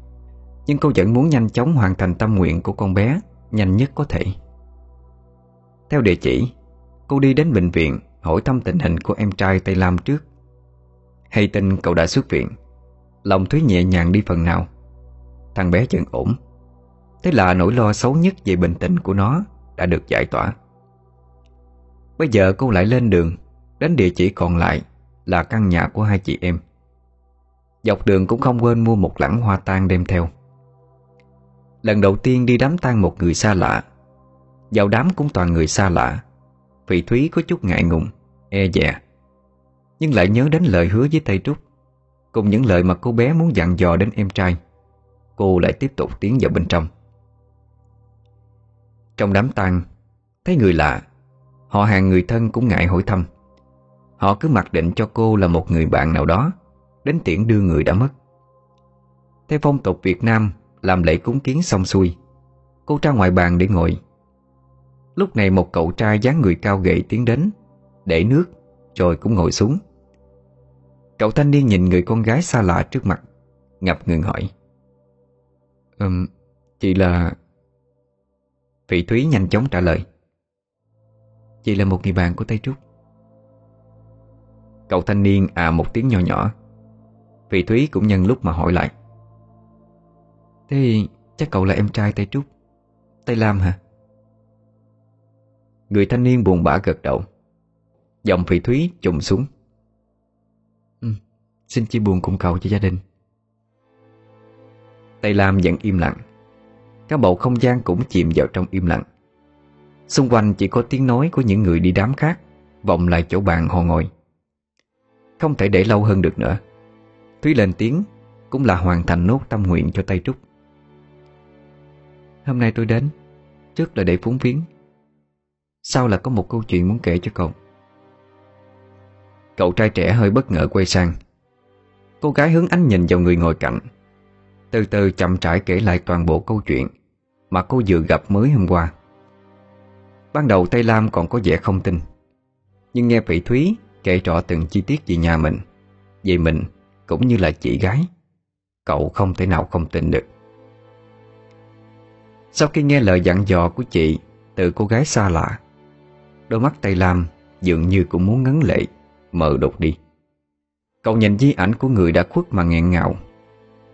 nhưng cô vẫn muốn nhanh chóng hoàn thành tâm nguyện của con bé nhanh nhất có thể. Theo địa chỉ, cô đi đến bệnh viện hỏi thăm tình hình của em trai Tây Lam trước. Hay tin cậu đã xuất viện, lòng Thúy nhẹ nhàng đi phần nào. Thằng bé vẫn ổn, thế là nỗi lo xấu nhất về bệnh tình của nó đã được giải tỏa. Bây giờ cô lại lên đường đến địa chỉ còn lại là căn nhà của hai chị em. Dọc đường cũng không quên mua một lẵng hoa tang đem theo. Lần đầu tiên đi đám tang một người xa lạ, vào đám cũng toàn người xa lạ, Phỉ Thúy có chút ngại ngùng, e dè. Nhưng lại nhớ đến lời hứa với Tây Trúc, cùng những lời mà cô bé muốn dặn dò đến em trai, cô lại tiếp tục tiến vào bên trong. Trong đám tang, thấy người lạ, họ hàng người thân cũng ngại hỏi thăm. Họ cứ mặc định cho cô là một người bạn nào đó đến tiễn đưa người đã mất. Theo phong tục Việt Nam, làm lễ cúng kiến xong xuôi, cô ra ngoài bàn để ngồi. Lúc này một cậu trai dáng người cao gầy tiến đến, để nước rồi cũng ngồi xuống. Cậu thanh niên nhìn người con gái xa lạ trước mặt, ngập ngừng hỏi: Chị là... Phỉ Thúy nhanh chóng trả lời: Chị là một người bạn của Tây Trúc. Cậu thanh niên à một tiếng nho nhỏ. Phỉ Thúy cũng nhân lúc mà hỏi lại: Thế chắc cậu là em trai Tây Trúc, Tây Lam hả? Người thanh niên buồn bã gật đầu. Giọng Phỉ Thúy trùng xuống: Xin chị buồn cùng cậu cho gia đình. Tây Lam vẫn im lặng. Cả bầu không gian cũng chìm vào trong im lặng. Xung quanh chỉ có tiếng nói của những người đi đám khác vọng lại chỗ bàn họ ngồi. Không thể để lâu hơn được nữa, Thúy lên tiếng cũng là hoàn thành nốt tâm nguyện cho Tây Trúc. Hôm nay tôi đến trước là để phúng viếng, sau là có một câu chuyện muốn kể cho cậu. Cậu trai trẻ hơi bất ngờ quay sang. Cô gái hướng ánh nhìn vào người ngồi cạnh, từ từ chậm rãi kể lại toàn bộ câu chuyện mà cô vừa gặp mới hôm qua. Ban đầu Tây Lam còn có vẻ không tin, nhưng nghe Phỉ Thúy kể rõ từng chi tiết về nhà mình, về mình cũng như là chị gái, cậu không thể nào không tin được. Sau khi nghe lời dặn dò của chị từ cô gái xa lạ, đôi mắt Tây Lam dường như cũng muốn ngấn lệ mờ đục đi. Cậu nhìn di ảnh của người đã khuất mà nghẹn ngào.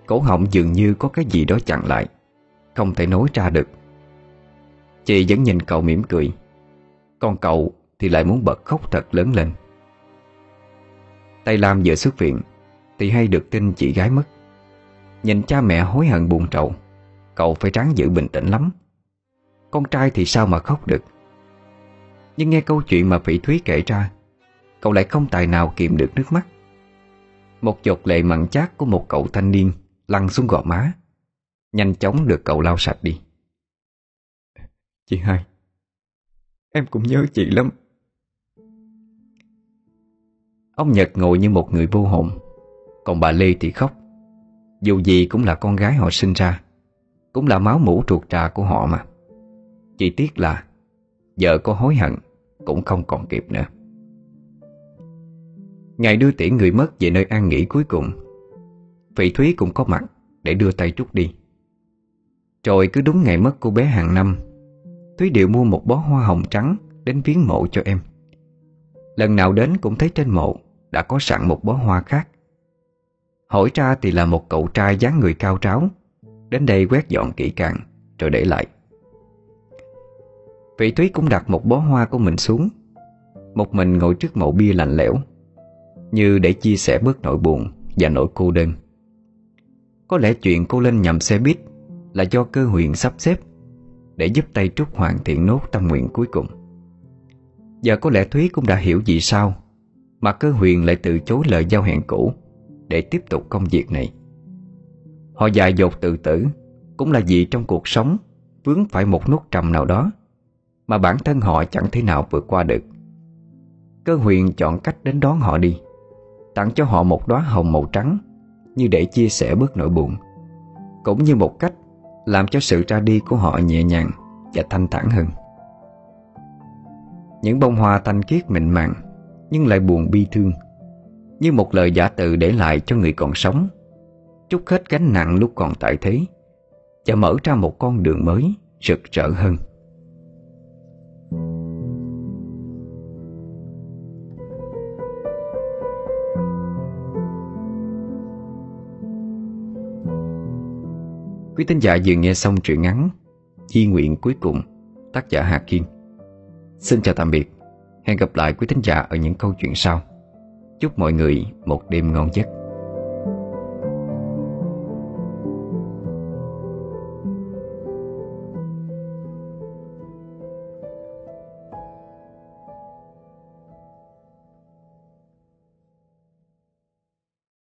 Cổ họng dường như có cái gì đó chặn lại, không thể nói ra được. Chị vẫn nhìn cậu mỉm cười, còn cậu thì lại muốn bật khóc thật lớn lên. Tây Lam vừa xuất viện thì hay được tin chị gái mất. Nhìn cha mẹ hối hận buồn trầu, cậu phải ráng giữ bình tĩnh lắm. con trai thì sao mà khóc được. Nhưng nghe câu chuyện mà Phỉ Thúy kể ra, cậu lại không tài nào kiềm được nước mắt. Một giọt lệ mặn chát của một cậu thanh niên lăn xuống gò má, nhanh chóng được cậu lau sạch đi. Chị hai, em cũng nhớ chị lắm. Ông Nhật ngồi như một người vô hồn, còn bà Lê thì khóc. Dù gì cũng là con gái họ sinh ra, cũng là máu mủ ruột trà của họ mà. Chỉ tiếc là vợ có hối hận cũng không còn kịp nữa. Ngày đưa tiễn người mất về nơi an nghỉ cuối cùng, Phỉ Thúy cũng có mặt để đưa tay trút đi. Rồi cứ đúng ngày mất cô bé hàng năm, Thúy đều mua một bó hoa hồng trắng đến viếng mộ cho em. Lần nào đến cũng thấy trên mộ đã có sẵn một bó hoa khác. Hỏi ra thì là một cậu trai dáng người cao ráo đến đây quét dọn kỹ càng rồi để lại. Phỉ Thúy cũng đặt một bó hoa của mình xuống, một mình ngồi trước mộ bia lạnh lẽo, như để chia sẻ bớt nỗi buồn và nỗi cô đơn. Có lẽ chuyện cô lên nhầm xe buýt là do Cơ Huyền sắp xếp để giúp tay Trúc hoàn thiện nốt tâm nguyện cuối cùng. Giờ có lẽ Thúy cũng đã hiểu vì sao mà Cơ Huyền lại từ chối lời giao hẹn cũ để tiếp tục công việc này. Họ dại dột tự tử cũng là vì trong cuộc sống vướng phải một nốt trầm nào đó mà bản thân họ chẳng thể nào vượt qua được. Cơ Huyền chọn cách đến đón họ đi, tặng cho họ một đóa hồng màu trắng như để chia sẻ bớt nỗi buồn, cũng như một cách làm cho sự ra đi của họ nhẹ nhàng và thanh thản hơn. Những bông hoa thanh khiết mịn màng nhưng lại buồn bi thương, như một lời giả từ để lại cho người còn sống, trút hết gánh nặng lúc còn tại thế và mở ra một con đường mới rực rỡ hơn. Quý thính giả vừa nghe xong truyện ngắn Di nguyện cuối cùng, tác giả Hà Kiên. Xin chào tạm biệt, hẹn gặp lại quý thính giả ở những câu chuyện sau. Chúc mọi người một đêm ngon giấc.